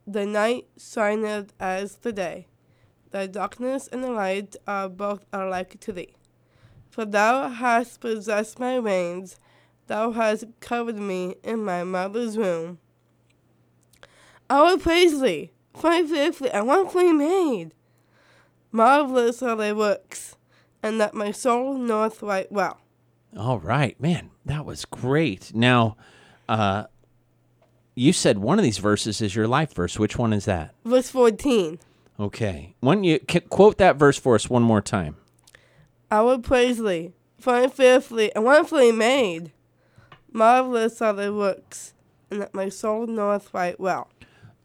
the night shineth as the day. The darkness and the light are both alike to thee. For thou hast possessed my reins, thou hast covered me in my mother's womb. I will praise thee, for I fearfully and wonderfully made. Marvelous are thy works, and that my soul knoweth right well. All right, man, that was great. Now, uh, you said one of these verses is your life verse. Which one is that? Verse fourteen. Okay. When you c- quote that verse for us one more time. I will praise thee, for I am fearfully and wonderfully made. Marvelous are thy works, and that my soul knoweth right well.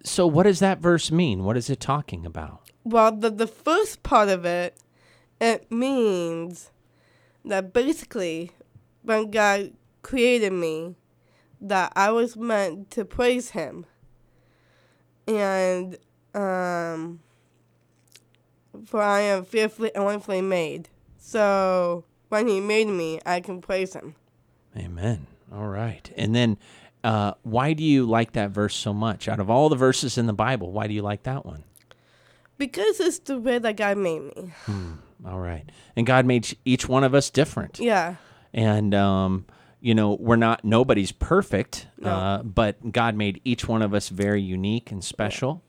So what does that verse mean? What is it talking about? Well, the, the first part of it, it means that basically when God created me, that I was meant to praise him. And, um, for I am fearfully and wonderfully made. So when he made me, I can praise him. Amen. All right. And then, uh, why do you like that verse so much? Out of all the verses in the Bible, why do you like that one? Because it's the way that God made me. Hmm. All right. And God made each one of us different. Yeah. And, um... you know, we're not, nobody's perfect, no. uh, but God made each one of us very unique and special,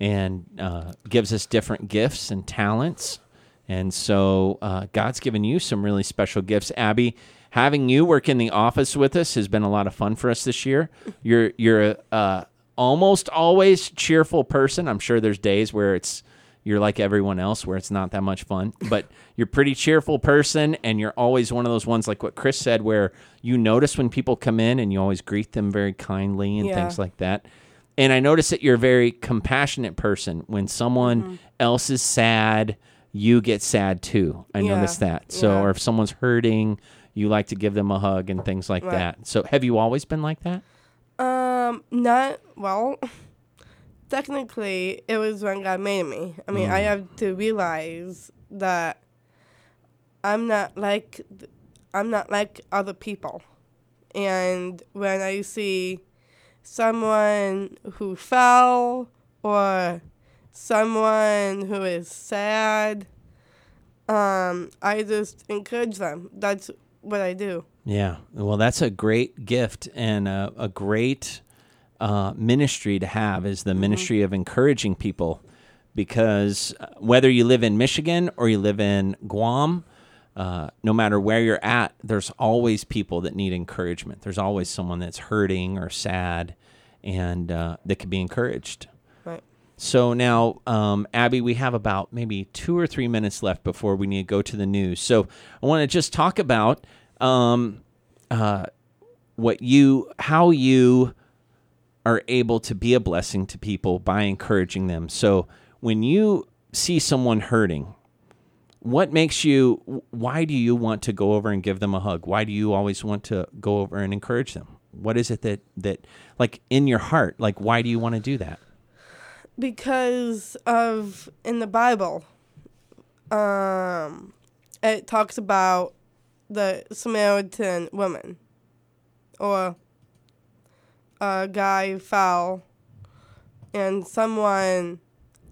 and uh, gives us different gifts and talents. And so uh, God's given you some really special gifts. Abby, having you work in the office with us has been a lot of fun for us this year. You're you're a, uh, almost always cheerful person. I'm sure there's days where it's you're like everyone else where it's not that much fun, but you're a pretty cheerful person, and you're always one of those ones like what Chris said where you notice when people come in and you always greet them very kindly and yeah. things like that. And I notice that you're a very compassionate person. When someone mm-hmm. else is sad, you get sad too. I yeah. notice that. So, yeah. or if someone's hurting, you like to give them a hug and things like right. that. So have you always been like that? Um, not, well... Technically, it was when God made me. I mean, mm. I have to realize that I'm not like I'm not like other people. And when I see someone who fell or someone who is sad, um, I just encourage them. That's what I do. Yeah. Well, that's a great gift and a, a great... Uh, ministry to have is the ministry mm-hmm. of encouraging people, because whether you live in Michigan or you live in Guam, uh, no matter where you're at, there's always people that need encouragement. There's always someone that's hurting or sad, and uh, that can be encouraged. Right. So now, um, Abby, we have about maybe two or three minutes left before we need to go to the news. So I want to just talk about um, uh, what you, how you. are able to be a blessing to people by encouraging them. So when you see someone hurting, what makes you, why do you want to go over and give them a hug? Why do you always want to go over and encourage them? What is it that, that like in your heart, like why do you want to do that? Because of, in the Bible, um, it talks about the Samaritan woman, or a guy fell, and someone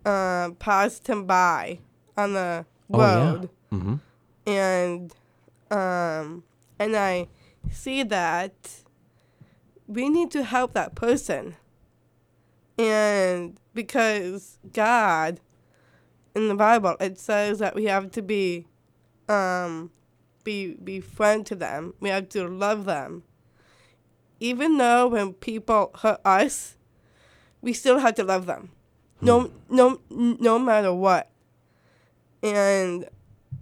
uh, passed him by on the oh, road, yeah. mm-hmm. and um, and I see that we need to help that person, and because God in the Bible, it says that we have to be, um, be be friend to them. We have to love them, even though when people hurt us, we still have to love them, no, no, no matter what. And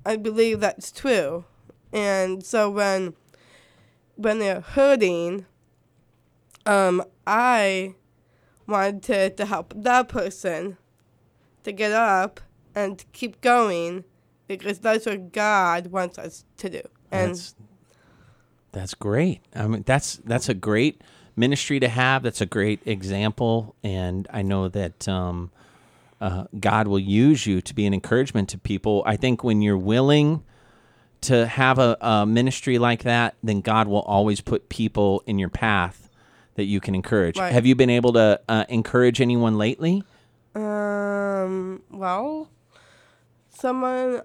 I believe that's true. And so when when they're hurting, um, I wanted to help that person to get up and to keep going, because that's what God wants us to do. And that's, that's great. I mean, that's that's a great ministry to have. That's a great example, and I know that um, uh, God will use you to be an encouragement to people. I think when you're willing to have a, a ministry like that, then God will always put people in your path that you can encourage. Right. Have you been able to uh, encourage anyone lately? Um, well, someone,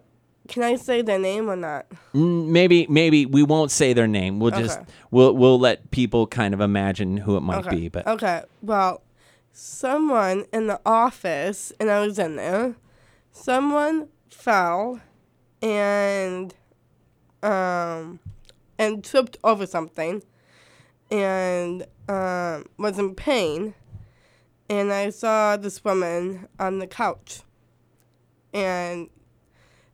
can I say their name or not? Maybe, maybe we won't say their name. We'll okay. just, we'll, we'll let people kind of imagine who it might okay. be. But okay. Well, someone in the office, and I was in there, someone fell and, um, and tripped over something and, um, was in pain. And I saw this woman on the couch. And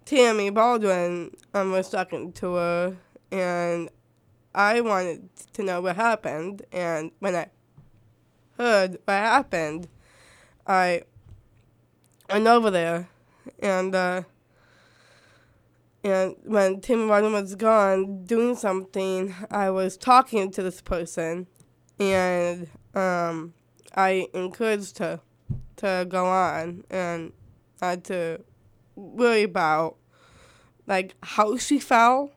Tammy Baldwin um, was talking to her. And I wanted to know what happened. And when I heard what happened, I went over there. And, uh, and when Tammy Baldwin was gone doing something, I was talking to this person. And... Um, I encouraged her to go on and not to worry about, like, how she fell,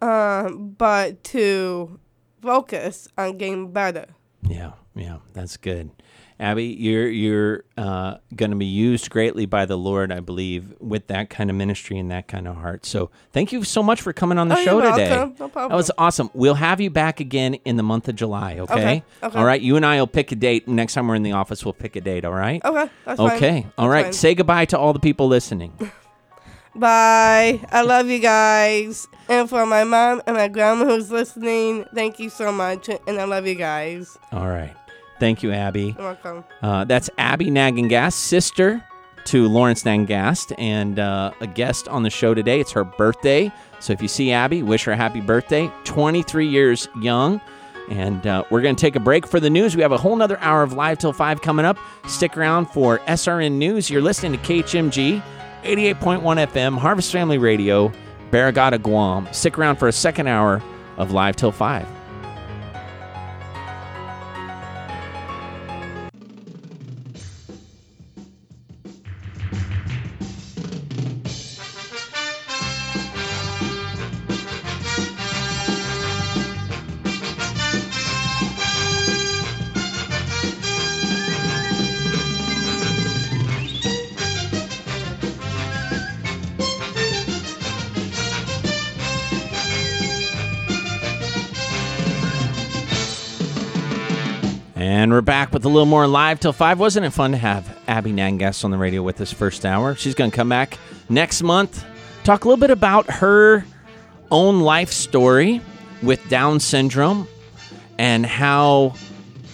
um, but to focus on getting better. Yeah, yeah, that's good. Abby, you're you're uh, going to be used greatly by the Lord, I believe, with that kind of ministry and that kind of heart. So thank you so much for coming on the oh, show you're today. Welcome. No problem. That was awesome. We'll have you back again in the month of July, okay? Okay. okay. All right. You and I will pick a date. Next time we're in the office, we'll pick a date, all right? Okay. That's okay. Fine. Okay. All right. Fine. Say goodbye to all the people listening. Bye. I love you guys. And for my mom and my grandma who's listening, thank you so much. And I love you guys. All right. Thank you, Abby. You're welcome. Uh, that's Abby Nagengast, sister to Lawrence Nagengast, and uh, a guest on the show today. It's her birthday, so if you see Abby, wish her a happy birthday. twenty-three years young, and uh, we're going to take a break for the news. We have a whole nother hour of Live Till five coming up. Stick around for S R N News. You're listening to K H M G, eighty-eight point one F M, Harvest Family Radio, Barragata, Guam. Stick around for a second hour of Live Till five. And we're back with a little more Live Till five. Wasn't it fun to have Abby Nagengast on the radio with us first hour? She's going to come back next month, talk a little bit about her own life story with Down syndrome and how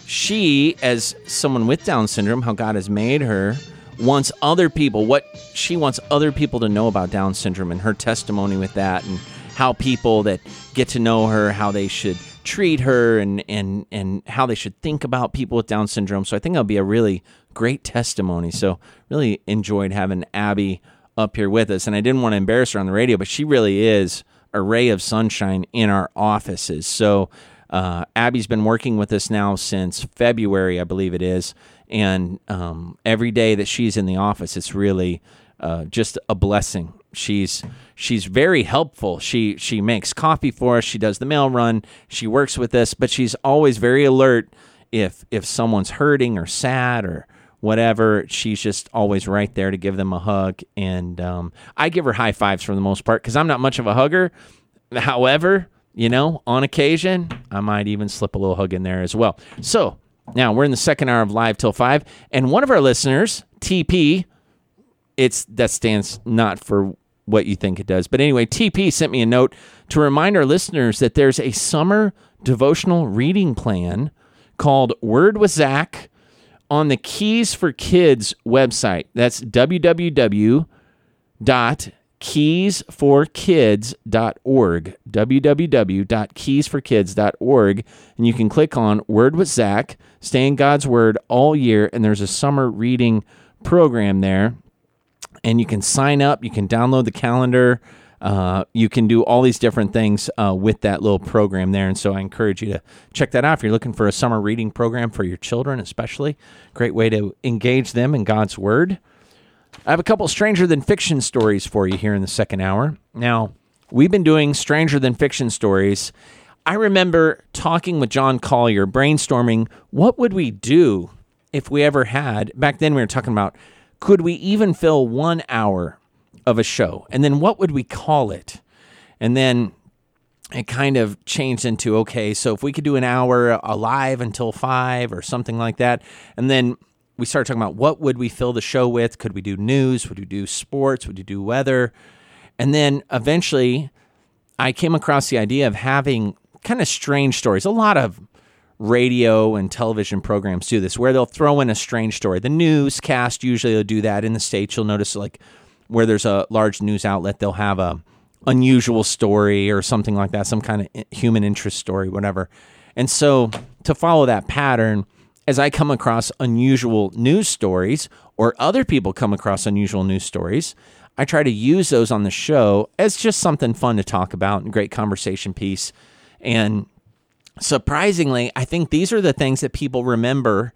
she, as someone with Down syndrome, how God has made her, wants other people, what she wants other people to know about Down syndrome and her testimony with that, and how people that get to know her, how they should treat her, and, and, and how they should think about people with Down syndrome. So I think that'll be a really great testimony. So really enjoyed having Abby up here with us. And I didn't want to embarrass her on the radio, but she really is a ray of sunshine in our offices. So uh, Abby's been working with us now since February, I believe it is. And um, every day that she's in the office, it's really uh, just a blessing. She's she's very helpful. She she makes coffee for us. She does the mail run. She works with us, but she's always very alert if if someone's hurting or sad or whatever. She's just always right there to give them a hug. And um, I give her high fives for the most part because I'm not much of a hugger. However, you know, on occasion, I might even slip a little hug in there as well. So now we're in the second hour of Live Till five. And one of our listeners, T P, it's that stands not for what you think it does. But anyway, T P sent me a note to remind our listeners that there's a summer devotional reading plan called Word with Zach on the Keys for Kids website. That's w w w dot keys for kids dot org, w w w dot keys for kids dot org, and you can click on Word with Zach, stay in God's Word all year, and there's a summer reading program there. And you can sign up, you can download the calendar, uh, you can do all these different things uh, with that little program there. And so I encourage you to check that out if you're looking for a summer reading program for your children especially. Great way to engage them in God's Word. I have a couple Stranger Than Fiction stories for you here in the second hour. Now, we've been doing Stranger Than Fiction stories. I remember talking with John Collier, brainstorming, what would we do if we ever had, back then we were talking about, could we even fill one hour of a show? And then what would we call it? And then it kind of changed into, okay, so if we could do an hour alive until five or something like that. And then we started talking about what would we fill the show with? Could we do news? Would we do sports? Would we do weather? And then eventually I came across the idea of having kind of strange stories. A lot of radio and television programs do this, where they'll throw in a strange story. The newscast usually will do that. In the States, you'll notice like where there's a large news outlet, they'll have a unusual story or something like that, some kind of human interest story, whatever. And so to follow that pattern, as I come across unusual news stories or other people come across unusual news stories, I try to use those on the show as just something fun to talk about and a great conversation piece. And surprisingly, I think these are the things that people remember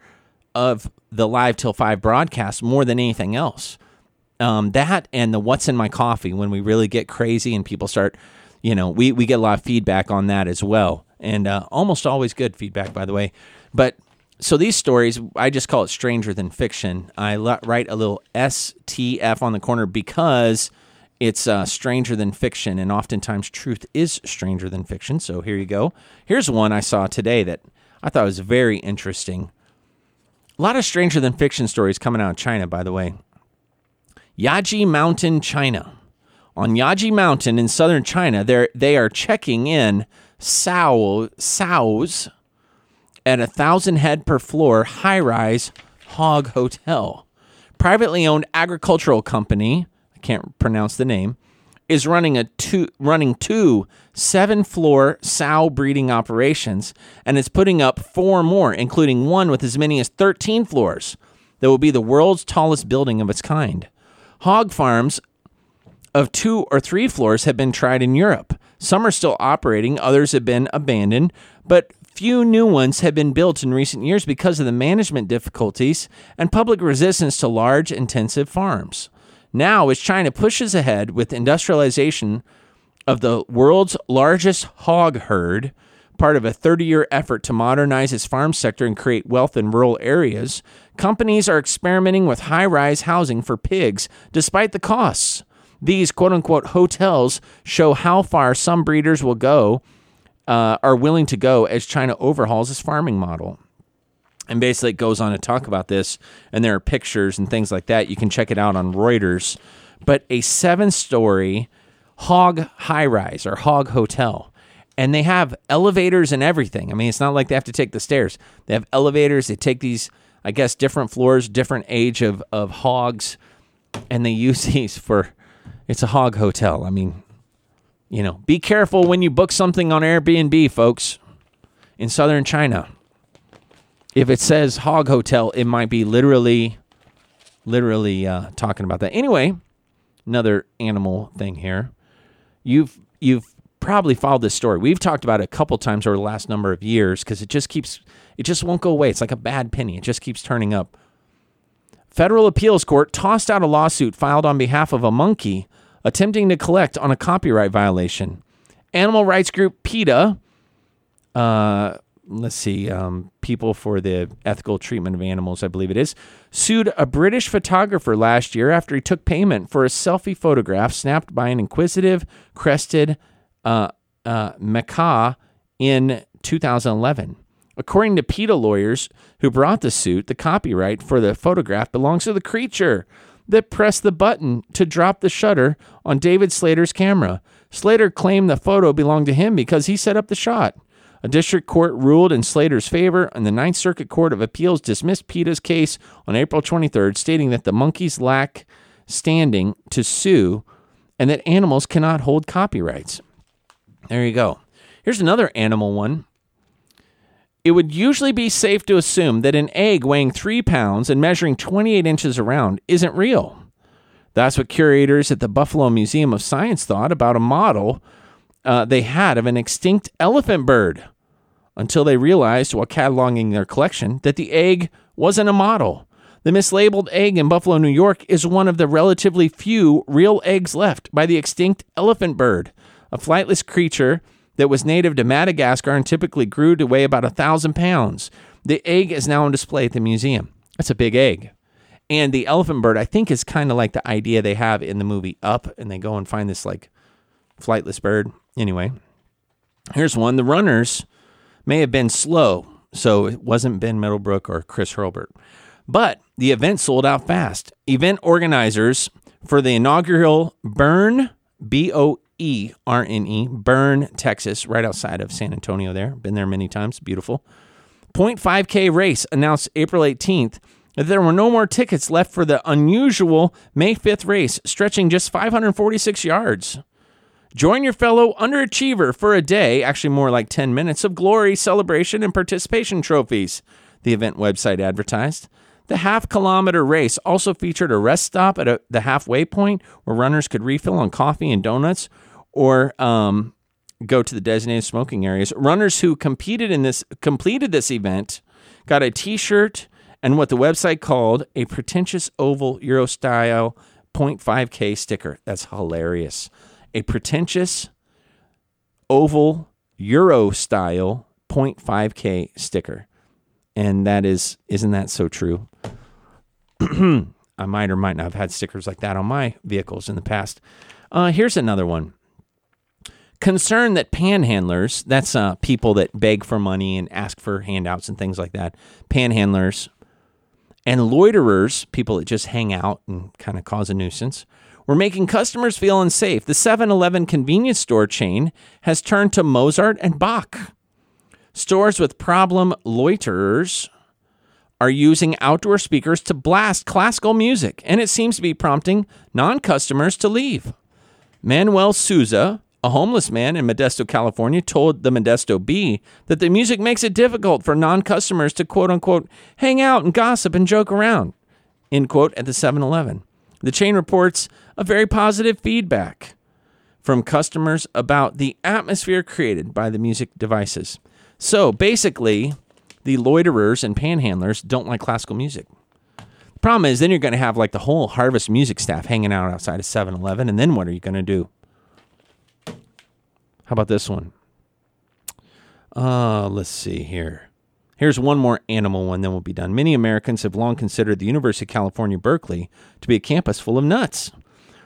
of the Live Till five broadcast more than anything else. Um, that and the What's in My Coffee, when we really get crazy and people start, you know, we, we get a lot of feedback on that as well. And uh, almost always good feedback, by the way. But so these stories, I just call it Stranger Than Fiction. I l- write a little S T F on the corner because it's uh, stranger than fiction, and oftentimes truth is stranger than fiction. So here you go. Here's one I saw today that I thought was very interesting. A lot of stranger than fiction stories coming out of China, by the way. Yaji Mountain, China. On Yaji Mountain in southern China, they're, they are checking in sow, sows at a thousand head per floor high-rise hog hotel. Privately owned agricultural company, can't pronounce the name, is running a two running two seven-floor sow breeding operations, and it's putting up four more, including one with as many as thirteen floors that will be the world's tallest building of its kind. Hog farms of two or three floors have been tried in Europe. Some are still operating, others have been abandoned, but few new ones have been built in recent years because of the management difficulties and public resistance to large, intensive farms. Now, as China pushes ahead with industrialization of the world's largest hog herd, part of a thirty-year effort to modernize its farm sector and create wealth in rural areas, companies are experimenting with high-rise housing for pigs, despite the costs. These quote-unquote hotels show how far some breeders will go, uh, are willing to go as China overhauls its farming model. And basically, it goes on to talk about this, and there are pictures and things like that. You can check it out on Reuters. But a seven-story hog high-rise or hog hotel, and they have elevators and everything. I mean, it's not like they have to take the stairs. They have elevators. They take these, I guess, different floors, different age of, of hogs, and they use these for, it's a hog hotel. I mean, you know, be careful when you book something on Airbnb, folks, in southern China. If it says hog hotel, it might be literally, literally uh, talking about that. Anyway, another animal thing here. You've you've probably followed this story. We've talked about it a couple times over the last number of years because it just keeps, it just won't go away. It's like a bad penny. It just keeps turning up. Federal appeals court tossed out a lawsuit filed on behalf of a monkey attempting to collect on a copyright violation. Animal rights group PETA, uh, let's see, um, People for the Ethical Treatment of Animals, I believe it is, sued a British photographer last year after he took payment for a selfie photograph snapped by an inquisitive crested uh, uh, macaw in two thousand eleven. According to PETA lawyers who brought the suit, the copyright for the photograph belongs to the creature. that pressed the button to drop the shutter on David Slater's camera. Slater claimed the photo belonged to him because he set up the shot. A district court ruled in Slater's favor, and the Ninth Circuit Court of Appeals dismissed PETA's case on April twenty-third, stating that the monkeys lack standing to sue and that animals cannot hold copyrights. There you go. Here's another animal one. It would usually be safe to assume that an egg weighing three pounds and measuring twenty-eight inches around isn't real. That's what curators at the Buffalo Museum of Science thought about a model Uh, they had of an extinct elephant bird until they realized while cataloging their collection that the egg wasn't a model. The mislabeled egg in Buffalo, New York is one of the relatively few real eggs left by the extinct elephant bird, a flightless creature that was native to Madagascar and typically grew to weigh about a thousand pounds. The egg is now on display at the museum. That's a big egg. And the elephant bird, I think, is kind of like the idea they have in the movie Up, and they go and find this like flightless bird. Anyway, here's one. The runners may have been slow, so it wasn't Ben Middlebrook or Chris Hurlburt, but the event sold out fast. Event organizers for the inaugural Bourne, B O E R N E, Bourne, Texas, right outside of San Antonio there. Been there many times. Beautiful. point five K race announced April eighteenth that there were no more tickets left for the unusual May fifth race, stretching just five hundred forty-six yards. Join your fellow underachiever for a day, actually more like ten minutes, of glory, celebration, and participation trophies, the event website advertised. The half-kilometer race also featured a rest stop at a, the halfway point where runners could refill on coffee and donuts or um, go to the designated smoking areas. Runners who competed in this completed this event got a T-shirt and what the website called a pretentious oval Euro-style point five K sticker. That's hilarious. A pretentious oval Euro style point five K sticker. And that is, isn't that so true? I might or might not have had stickers like that on my vehicles in the past. Uh, here's another one. Concern that panhandlers, that's uh, people that beg for money and ask for handouts and things like that, panhandlers and loiterers, people that just hang out and kind of cause a nuisance, we're making customers feel unsafe. The seven eleven convenience store chain has turned to Mozart and Bach. Stores with problem loiterers are using outdoor speakers to blast classical music, and it seems to be prompting non-customers to leave. Manuel Souza, a homeless man in Modesto, California, told the Modesto Bee that the music makes it difficult for non-customers to, quote-unquote, hang out and gossip and joke around, end quote, at the seven eleven. The chain reports a very positive feedback from customers about the atmosphere created by the music devices. So basically, the loiterers and panhandlers don't like classical music. The problem is then you're going to have like the whole Harvest music staff hanging out outside of seven eleven, and then what are you going to do? How about this one? Uh, let's see here. Here's one more animal one, then we'll be done. Many Americans have long considered the University of California, Berkeley, to be a campus full of nuts.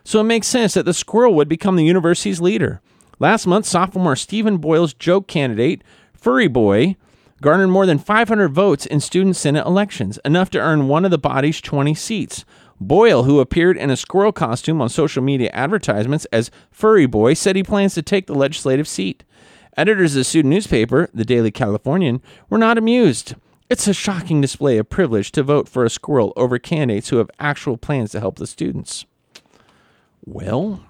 So it makes sense that the squirrel would become the university's leader. Last month, sophomore Stephen Boyle's joke candidate, Furry Boy, garnered more than five hundred votes in student senate elections, enough to earn one of the body's twenty seats. Boyle, who appeared in a squirrel costume on social media advertisements as Furry Boy, said he plans to take the legislative seat. Editors of the student newspaper, the Daily Californian, were not amused. It's a shocking display of privilege to vote for a squirrel over candidates who have actual plans to help the students. Well,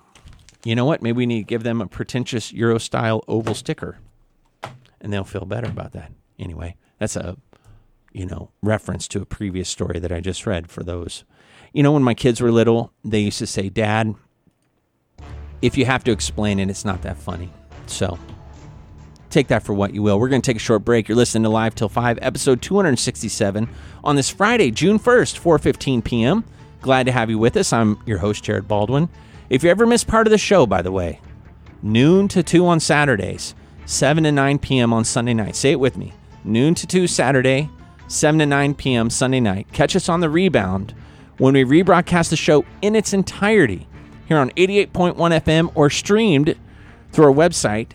you know what? Maybe we need to give them a pretentious Euro-style oval sticker, and they'll feel better about that. Anyway, that's a, you know, reference to a previous story that I just read for those. You know, when my kids were little, they used to say, Dad, if you have to explain it, it's not that funny. So take that for what you will. We're going to take a short break. You're listening to Live Till five, episode two sixty-seven, on this Friday, June first, four fifteen p.m. Glad to have you with us. I'm your host, Jared Baldwin. If you ever miss part of the show, by the way, noon to two on Saturdays, seven to nine p.m. on Sunday night. Say it with me. Noon to two Saturday, seven to nine p.m. Sunday night. Catch us on the rebound when we rebroadcast the show in its entirety here on eighty-eight point one F M or streamed through our website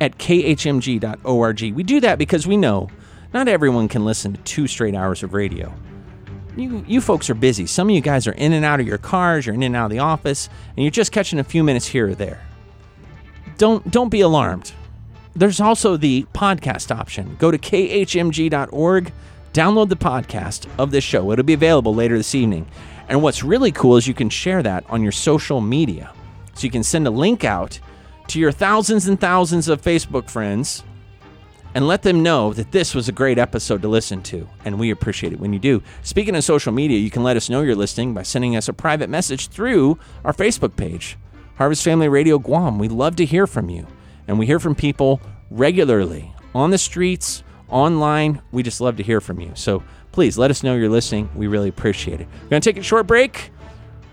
at K H M G dot org. We do that because we know not everyone can listen to two straight hours of radio. you you folks are busy. Some of you guys are in and out of your cars, you're in and out of the office, and you're just catching a few minutes here or there. Don't don't be alarmed. There's also the podcast option. Go to K H M G dot org, download the podcast of this show. It'll be available later this evening. And what's really cool is you can share that on your social media. So you can send a link out to your thousands and thousands of Facebook friends and let them know that this was a great episode to listen to, and we appreciate it when you do. Speaking of social media, you can let us know you're listening by sending us a private message through our Facebook page, Harvest Family Radio Guam. We love to hear from you, and we hear from people regularly, on the streets, online. We just love to hear from you, so please let us know you're listening. We really appreciate it. We're going to take a short break,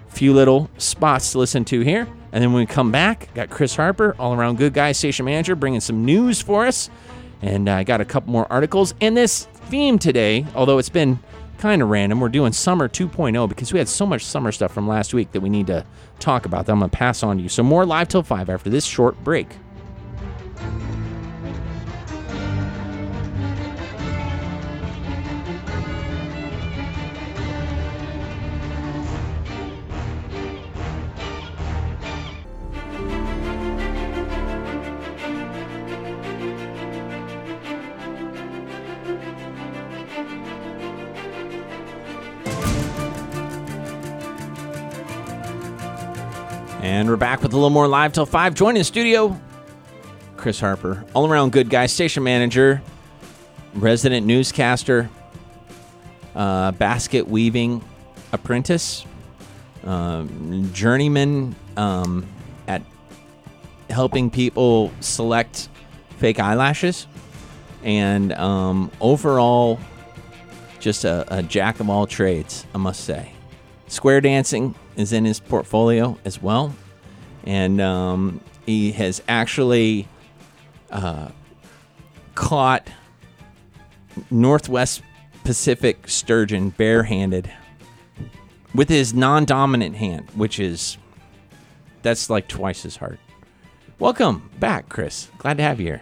a few little spots to listen to here, and then when we come back, got Chris Harper, all-around good guy, station manager, bringing some news for us. And I got a couple more articles. And this theme today, although it's been kind of random, we're doing Summer two point oh because we had so much summer stuff from last week that we need to talk about that I'm going to pass on to you. So more Live Till five after this short break. And we're back with a little more Live Till five. Joining the studio, Chris Harper, all-around good guy, station manager, resident newscaster, uh, basket weaving apprentice, um, journeyman um, at helping people select fake eyelashes, and um, overall just a, a jack of all trades, I must say. Square dancing is in his portfolio as well, and um, he has actually uh, caught Northwest Pacific sturgeon barehanded with his non-dominant hand, which is, that's like twice as hard. Welcome back, Chris. Glad to have you here.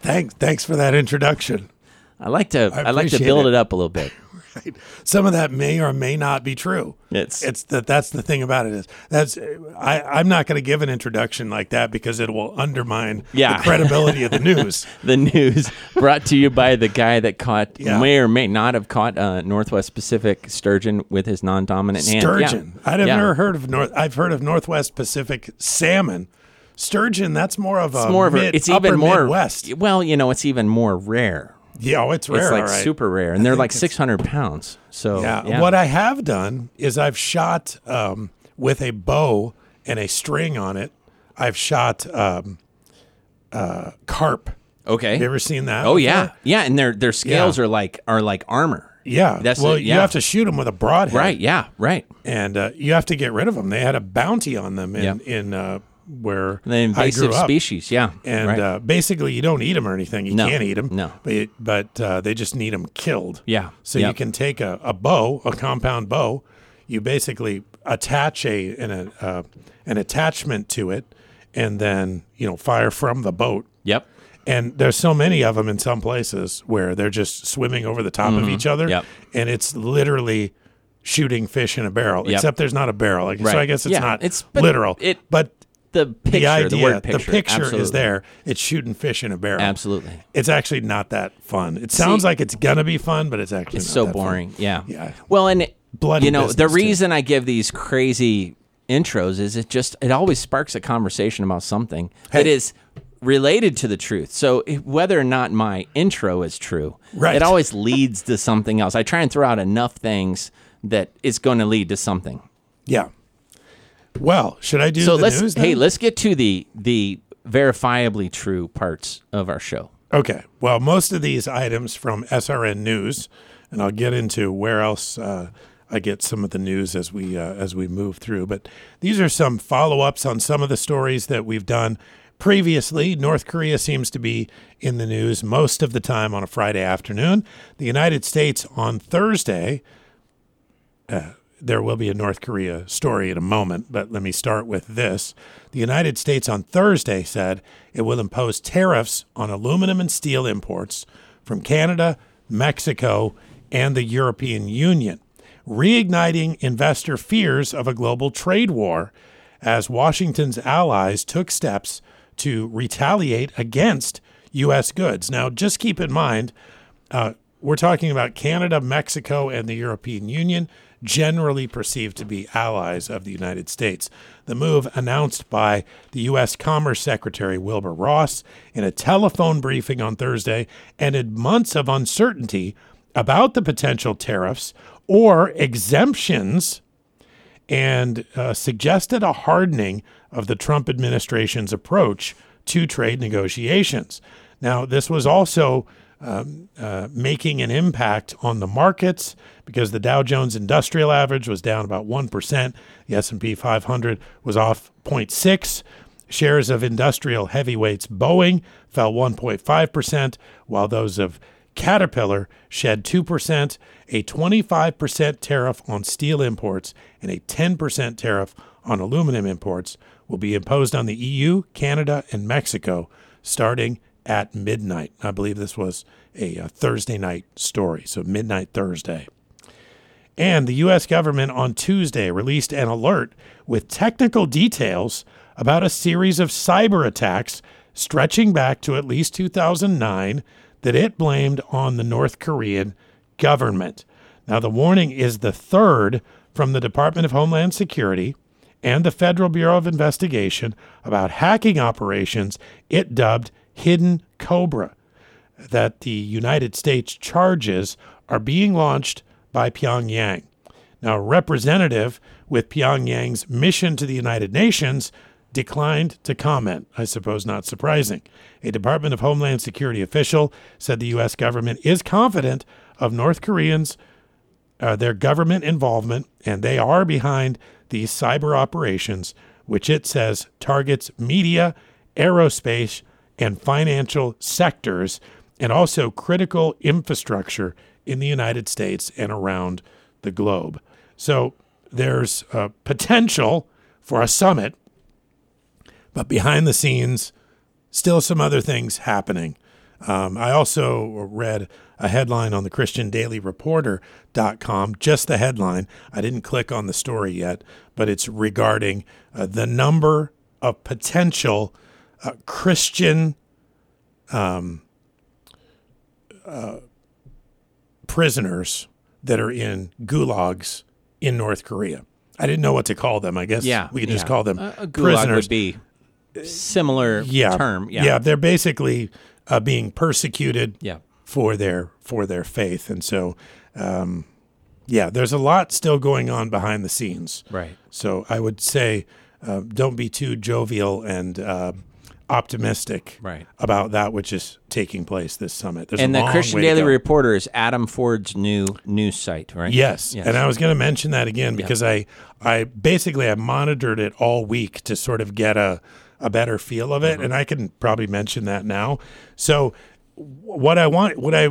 Thanks, thanks for that introduction. I like to I, I like to build it. it up a little bit. Right. Some of that may or may not be true. It's it's that that's the thing about it is that's I, I'm not going to give an introduction like that because it will undermine yeah. the credibility of the news. The news brought to you by the guy that caught yeah. may or may not have caught uh, Northwest Pacific sturgeon with his non-dominant sturgeon. hand. Sturgeon. Yeah. I've yeah. never heard of North. I've heard of Northwest Pacific salmon. Sturgeon. That's more of a it's more of mid, a, it's even more Midwest. Well, you know, it's even more rare. Yeah, oh, it's rare. It's like all right. super rare, and I they're like six hundred pounds. So yeah. yeah, what I have done is I've shot um, with a bow and a string on it. I've shot um, uh, carp. Okay, you ever seen that? Oh before? yeah, yeah, and their their scales yeah. are like are like armor. Yeah, that's well, it, yeah. you have to shoot them with a broadhead. Right. Yeah. Right. And uh, you have to get rid of them. They had a bounty on them in yep. in. Uh, Where the invasive I grew up. species, yeah, and right. uh, basically you don't eat them or anything. You no, can't eat them, no. But, it, but uh, they just need them killed. Yeah, so yep. you can take a, a bow, a compound bow. You basically attach a an a, uh, an attachment to it, and then you know fire from the boat. Yep. And there's so many of them in some places where they're just swimming over the top mm-hmm. of each other, yep. and it's literally shooting fish in a barrel. Yep. Except there's not a barrel, like, right. so I guess it's yeah, not it's, but literal. It but The picture, the, idea, the word picture. The picture Absolutely. is there. It's shooting fish in a barrel. Absolutely. It's actually not that fun. It sounds See, like it's going to be fun, but it's actually it's not so that boring. Fun. Yeah. Yeah. Well, and it, bloody you know, the reason too. I give these crazy intros is it just, it always sparks a conversation about something hey. that is related to the truth. So whether or not my intro is true, right. it always leads to something else. I try and throw out enough things that it's going to lead to something. Yeah. Well, should I do so the let's, news then? Hey, let's get to the the verifiably true parts of our show. Okay. Well, most of these items from S R N News, and I'll get into where else uh, I get some of the news as we uh, as we move through. But these are some follow-ups on some of the stories that we've done previously. North Korea seems to be in the news most of the time on a Friday afternoon. The United States on Thursday... Uh, There will be a North Korea story in a moment, but let me start with this. The United States on Thursday said it will impose tariffs on aluminum and steel imports from Canada, Mexico, and the European Union. reigniting investor fears of a global trade war as Washington's allies took steps to retaliate against U S goods. Now, just keep in mind, uh, we're talking about Canada, Mexico, and the European Union, generally perceived to be allies of the United States. The move, announced by the U S. Commerce Secretary Wilbur Ross in a telephone briefing on Thursday, ended months of uncertainty about the potential tariffs or exemptions and uh, suggested a hardening of the Trump administration's approach to trade negotiations. Now, this was also Um, uh, making an impact on the markets because the Dow Jones Industrial Average was down about one percent. The S and P five hundred was off zero point six. Shares of industrial heavyweights Boeing fell one point five percent, while those of Caterpillar shed two percent, a twenty-five percent tariff on steel imports, and a ten percent tariff on aluminum imports will be imposed on the E U, Canada, and Mexico starting at midnight. I believe this was a, a Thursday night story, so midnight Thursday. And the U S government on Tuesday released an alert with technical details about a series of cyber attacks stretching back to at least two thousand nine that it blamed on the North Korean government. Now, the warning is the third from the Department of Homeland Security and the Federal Bureau of Investigation about hacking operations it dubbed Hidden Cobra, that the United States charges are being launched by Pyongyang. Now, a representative with Pyongyang's mission to the United Nations declined to comment, I suppose not surprising. A Department of Homeland Security official said the U S government is confident of North Koreans, uh, their government involvement, and they are behind these cyber operations, which it says targets media, aerospace, and financial sectors, and also critical infrastructure in the United States and around the globe. So there's a potential for a summit, but behind the scenes, still some other things happening. Um, I also read a headline on the Christian Daily Reporter dot com, just the headline. I didn't click on the story yet, but it's regarding uh, the number of potential Uh, Christian um, uh, prisoners that are in gulags in North Korea. I didn't know what to call them. I guess yeah, we could yeah. just call them uh, a gulag prisoners. Would be similar yeah, term. Yeah. yeah, they're basically uh, being persecuted yeah. for their for their faith, and so um, yeah, there's a lot still going on behind the scenes. Right. So I would say uh, don't be too jovial and Uh, optimistic right. about that which is taking place this summit. There's and a long the Christian way Daily Reporter is Adam Ford's new news site, right? Yes, yes. And I was going to mention that again because yeah. I, I basically I monitored it all week to sort of get a, a better feel of it, mm-hmm. and I can probably mention that now. So what I want, what I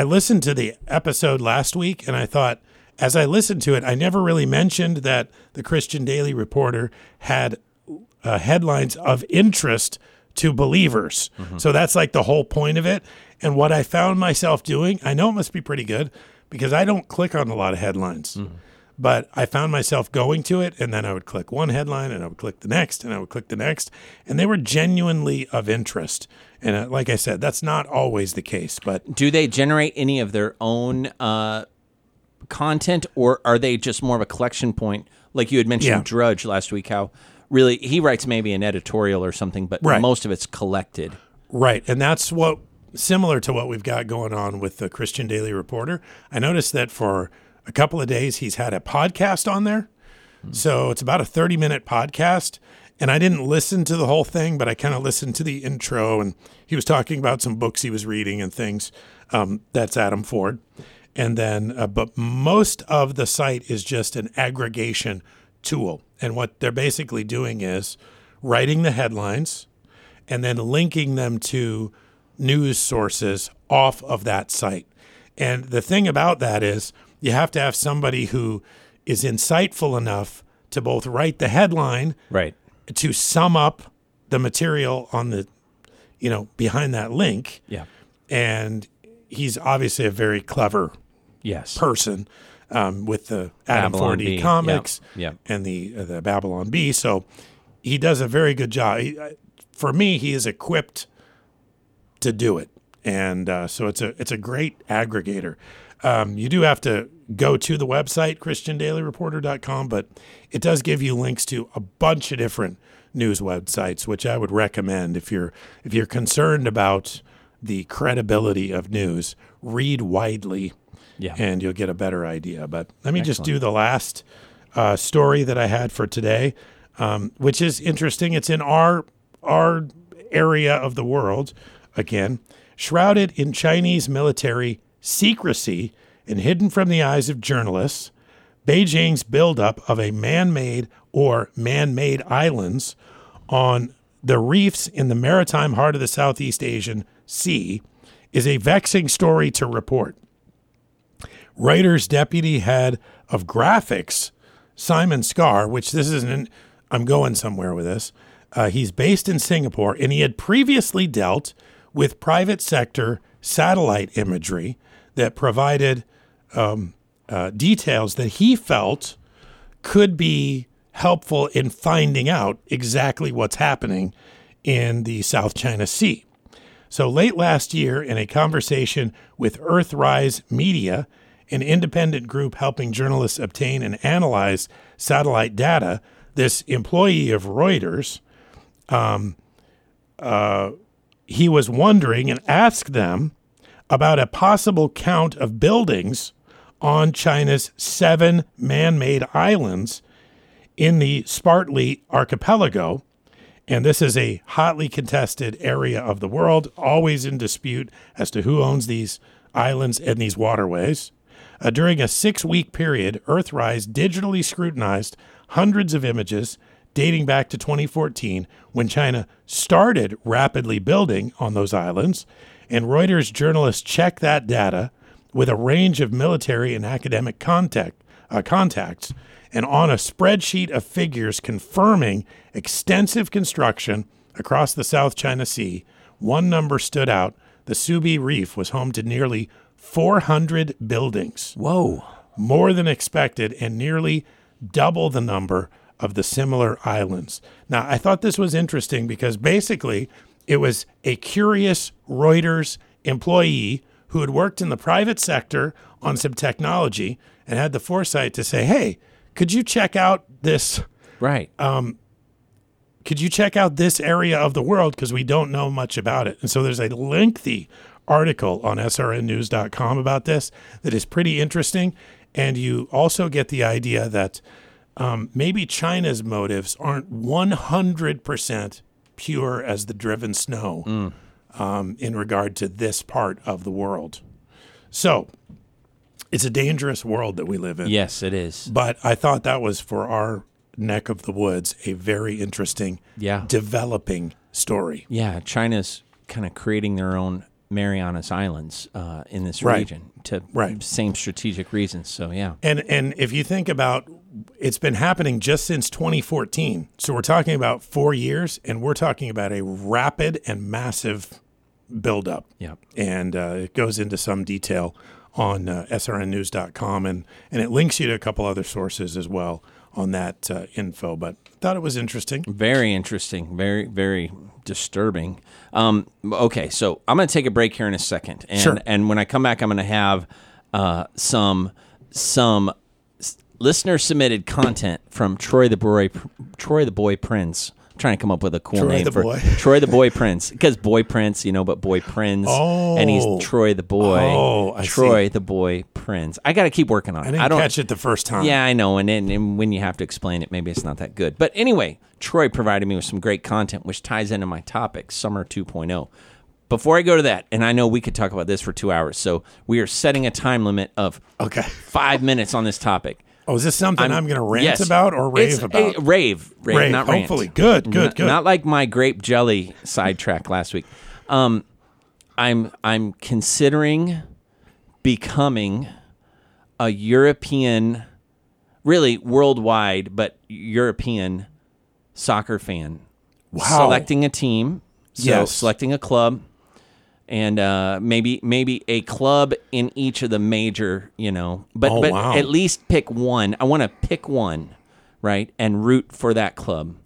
I listened to the episode last week, and I thought, as I listened to it, I never really mentioned that the Christian Daily Reporter had uh, headlines of interest to believers. Mm-hmm. So that's like the whole point of it. And what I found myself doing, I know it must be pretty good because I don't click on a lot of headlines, mm-hmm. but I found myself going to it and then I would click one headline and I would click the next and I would click the next. And they were genuinely of interest. And uh, like I said, that's not always the case, but do they generate any of their own uh, content, or are they just more of a collection point? Like you had mentioned yeah. Drudge last week, how really, he writes maybe an editorial or something, but right. most of it's collected. Right, and that's what similar to what we've got going on with the Christian Daily Reporter. I noticed that for a couple of days, he's had a podcast on there. Mm-hmm. So it's about a thirty-minute podcast, and I didn't listen to the whole thing, but I kind of listened to the intro, and he was talking about some books he was reading and things. Um, that's Adam Ford. And then, uh, but most of the site is just an aggregation tool. And what they're basically doing is writing the headlines and then linking them to news sources off of that site. And the thing about that is you have to have somebody who is insightful enough to both write the headline, right, to sum up the material on the, you know, behind that link. Yeah. And he's obviously a very clever yes. person. um, with the Adam Babylon four D B. Comics yep. Yep. and the uh, the Babylon Bee. So he does a very good job. He, uh, for me, he is equipped to do it, and uh, so it's a it's a great aggregator. Um, you do have to go to the website, christian daily reporter dot com, but it does give you links to a bunch of different news websites, which I would recommend if you're if you're concerned about the credibility of news. Read widely, yeah. and you'll get a better idea. But let me Excellent. just do the last uh, story that I had for today, um, which is interesting. It's in our our area of the world, again, shrouded in Chinese military secrecy and hidden from the eyes of journalists, Beijing's buildup of a man-made or man-made islands on the reefs in the maritime heart of the Southeast Asian Sea is a vexing story to report. Reuters deputy head of graphics, Simon Scar, which this isn't, I'm going somewhere with this. Uh, he's based in Singapore, and he had previously dealt with private sector satellite imagery that provided um, uh, details that he felt could be helpful in finding out exactly what's happening in the South China Sea. So late last year, in a conversation with Earthrise Media, an independent group helping journalists obtain and analyze satellite data, this employee of Reuters, um, uh, he was wondering and asked them about a possible count of buildings on China's seven man-made islands in the Spratly Archipelago. And this is a hotly contested area of the world, always in dispute as to who owns these islands and these waterways. Uh, during a six-week period, Earthrise digitally scrutinized hundreds of images dating back to twenty fourteen, when China started rapidly building on those islands, and Reuters journalists checked that data with a range of military and academic contact, uh, contacts, and on a spreadsheet of figures confirming extensive construction across the South China Sea, one number stood out. The Subi Reef was home to nearly four hundred buildings. Whoa. More than expected, and nearly double the number of the similar islands. Now, I thought this was interesting because basically it was a curious Reuters employee who had worked in the private sector on some technology and had the foresight to say, hey, could you check out this? Right. Um, could you check out this area of the world? Because we don't know much about it. And so there's a lengthy article on S R N news dot com about this that is pretty interesting. And you also get the idea that Um, maybe China's motives aren't one hundred percent pure as the driven snow mm. um, in regard to this part of the world. So it's a dangerous world that we live in. Yes, it is. But I thought that was, for our neck of the woods, a very interesting yeah. developing story. Yeah, China's kind of creating their own Marianas Islands uh, in this right. region to right. same strategic reasons. So, yeah. And and if you think about, it's been happening just since twenty fourteen. So we're talking about four years, and we're talking about a rapid and massive buildup. Yeah. And uh, it goes into some detail on uh, S R N news dot com, and, and it links you to a couple other sources as well on that uh, info. But I thought it was interesting. Very interesting. Very, very disturbing. Um, okay, so I'm going to take a break here in a second. And, sure. And when I come back, I'm going to have uh, some some listener-submitted content from Troy the Boy, Troy the Boy Prince. I'm trying to come up with a cool Troy name the for boy. Troy the Boy Prince, because Boy Prince, you know, but Boy Prince, oh. and he's Troy the Boy. Oh, I Troy see. the Boy Prince. I got to keep working on it. I didn't I don't, catch it the first time. Yeah, I know, and, and and when you have to explain it, maybe it's not that good. But anyway, Troy provided me with some great content, which ties into my topic, Summer two point oh. Before I go to that, and I know we could talk about this for two hours, so we are setting a time limit of okay. five minutes on this topic. Oh, is this something I'm, I'm going to rant yes, about or rave about? A, rave, rave, rave, not rant. Hopefully, good, good, N- good. Not like my grape jelly sidetrack last week. Um, I'm I'm considering becoming a European, really worldwide, but European soccer fan. Wow! Selecting a team, so yes. selecting a club, and uh, maybe maybe a club in each of the major, you know. But oh, but wow. at least pick one. I want to pick one, right, and root for that club.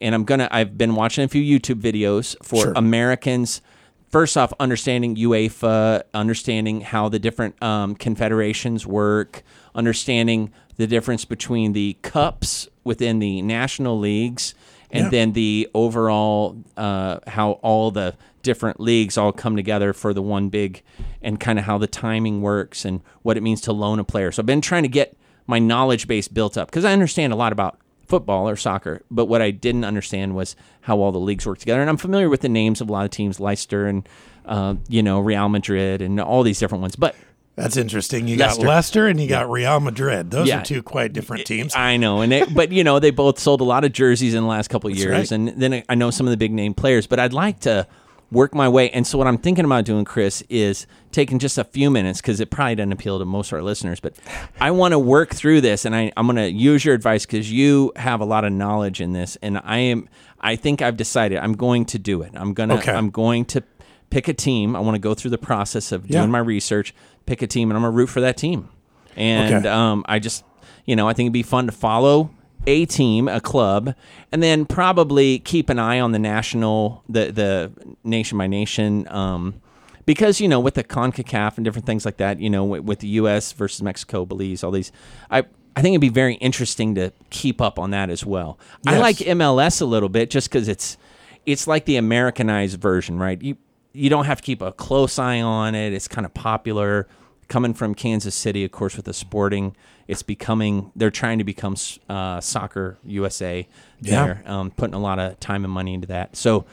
And I'm gonna. I've been watching a few YouTube videos for sure. Americans. First off, understanding UEFA, understanding how the different um, confederations work, understanding the difference between the cups within the national leagues, and yeah. then the overall uh, how all the different leagues all come together for the one big, and kind of how the timing works and what it means to loan a player. So I've been trying to get my knowledge base built up because I understand a lot about football or soccer, but what I didn't understand was how all the leagues work together. And I'm familiar with the names of a lot of teams, Leicester and uh, you know Real Madrid and all these different ones. But that's interesting. You Leicester. got Leicester and you got Real Madrid. Those yeah. are two quite different teams. I know, and they, but you know they both sold a lot of jerseys in the last couple of that's years, right. and then I know some of the big name players. But I'd like to work my way. And so what I'm thinking about doing, Chris, is taking just a few minutes, because it probably doesn't appeal to most of our listeners, but I want to work through this, and I, I'm going to use your advice because you have a lot of knowledge in this, and I am. I think I've decided I'm going to do it. I'm gonna. Okay. I'm going to pick a team. I want to go through the process of doing yeah. my research, pick a team, and I'm going to root for that team. And okay. um, I just, you know, I think it'd be fun to follow a team, a club, and then probably keep an eye on the national, the the nation by nation, um, because you know with the CONCACAF and different things like that, you know with, with the U S versus Mexico, Belize, all these, I I think it'd be very interesting to keep up on that as well. Yes. I like M L S a little bit just because it's it's like the Americanized version, right? You you don't have to keep a close eye on it. It's kind of popular. Coming from Kansas City, of course, with the Sporting, it's becoming, they're trying to become uh, Soccer U S A there, yeah. um, putting a lot of time and money into that. So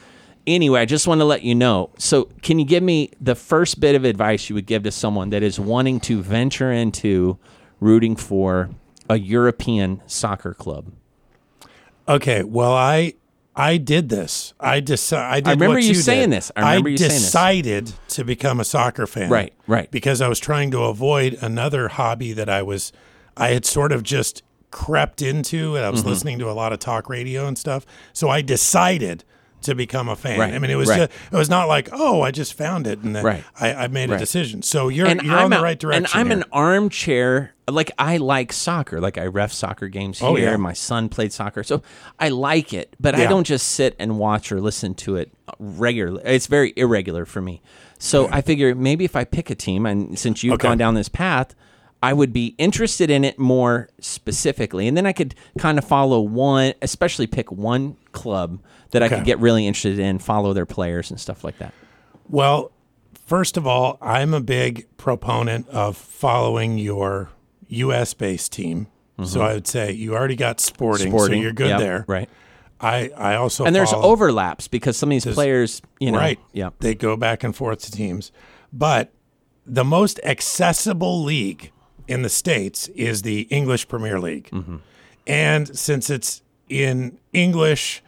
anyway, I just want to let you know. So can you give me the first bit of advice you would give to someone that is wanting to venture into rooting for a European soccer club? Okay, well, I... I did this. I decided. I, I remember you, you saying did. this. I remember I you saying this. I decided to become a soccer fan. Right, right. Because I was trying to avoid another hobby that I was, I had sort of just crept into, and I was mm-hmm. listening to a lot of talk radio and stuff. So I decided to become a fan. Right, I mean, it was right. just, it was not like, oh, I just found it and then right. I, I made a right. decision. So you're and you're I'm on a, the right direction. And I'm here. an armchair. Like I like soccer. Like I ref soccer games here. Oh, yeah. My son played soccer, so I like it. But yeah. I don't just sit and watch or listen to it regularly. It's very irregular for me. So yeah. I figure maybe if I pick a team, and since you've okay. gone down this path, I would be interested in it more specifically, and then I could kind of follow one, especially pick one club that okay. I could get really interested in, follow their players and stuff like that. Well, first of all, I'm a big proponent of following your U S-based team. Mm-hmm. So I would say you already got Sporting, Sporting. so you're good yep, there. Right. I, I also and there's overlaps because some of these players, you know, right. yeah, they go back and forth to teams, but the most accessible league in the States is the English Premier League. Mm-hmm. And since it's in English,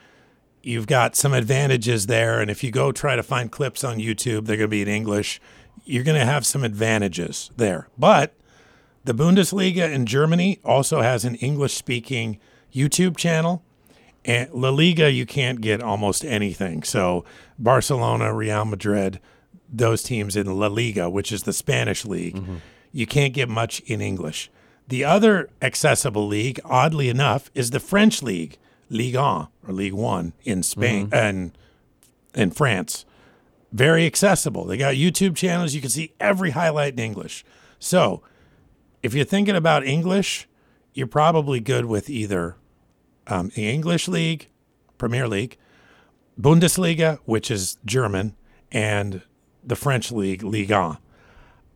you've got some advantages there. And if you go try to find clips on YouTube, they're going to be in English. You're going to have some advantages there. But the Bundesliga in Germany also has an English-speaking YouTube channel. And La Liga, you can't get almost anything. So Barcelona, Real Madrid, those teams in La Liga, which is the Spanish league, mm-hmm. you can't get much in English. The other accessible league, oddly enough, is the French league, Ligue one or Ligue one in Spain mm-hmm. and in France. Very accessible. They got YouTube channels. You can see every highlight in English. So if you're thinking about English, you're probably good with either um, the English league, Premier League, Bundesliga, which is German, and the French league, Ligue one.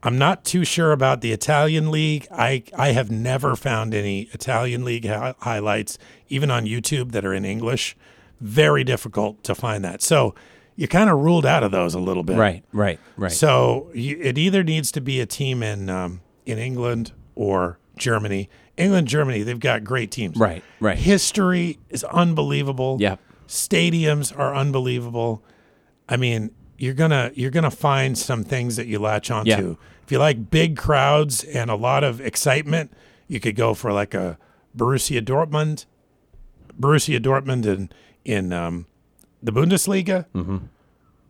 I'm not too sure about the Italian league. I, I have never found any Italian league hi- highlights, even on YouTube, that are in English. Very difficult to find that. So you're kind of ruled out of those a little bit. Right, right, right. So you, it either needs to be a team in um, in England or Germany. England, Germany, they've got great teams. Right, right. History is unbelievable. Yeah. Stadiums are unbelievable. I mean, you're gonna you're gonna find some things that you latch onto. Yeah. If you like big crowds and a lot of excitement, you could go for like a Borussia Dortmund, Borussia Dortmund in in um, the Bundesliga, mm-hmm.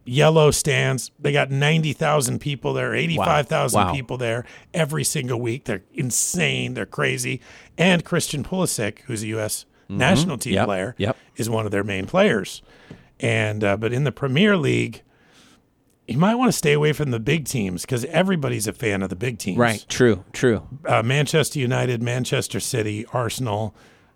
yellow stands. They got ninety thousand people there, eighty-five thousand wow. wow. people there every single week. They're insane. They're crazy. And Christian Pulisic, who's a U S mm-hmm. national team yep. player, yep. is one of their main players. And uh, but in the Premier League, you might want to stay away from the big teams because everybody's a fan of the big teams. Right. True. True. Uh, Manchester United, Manchester City, Arsenal,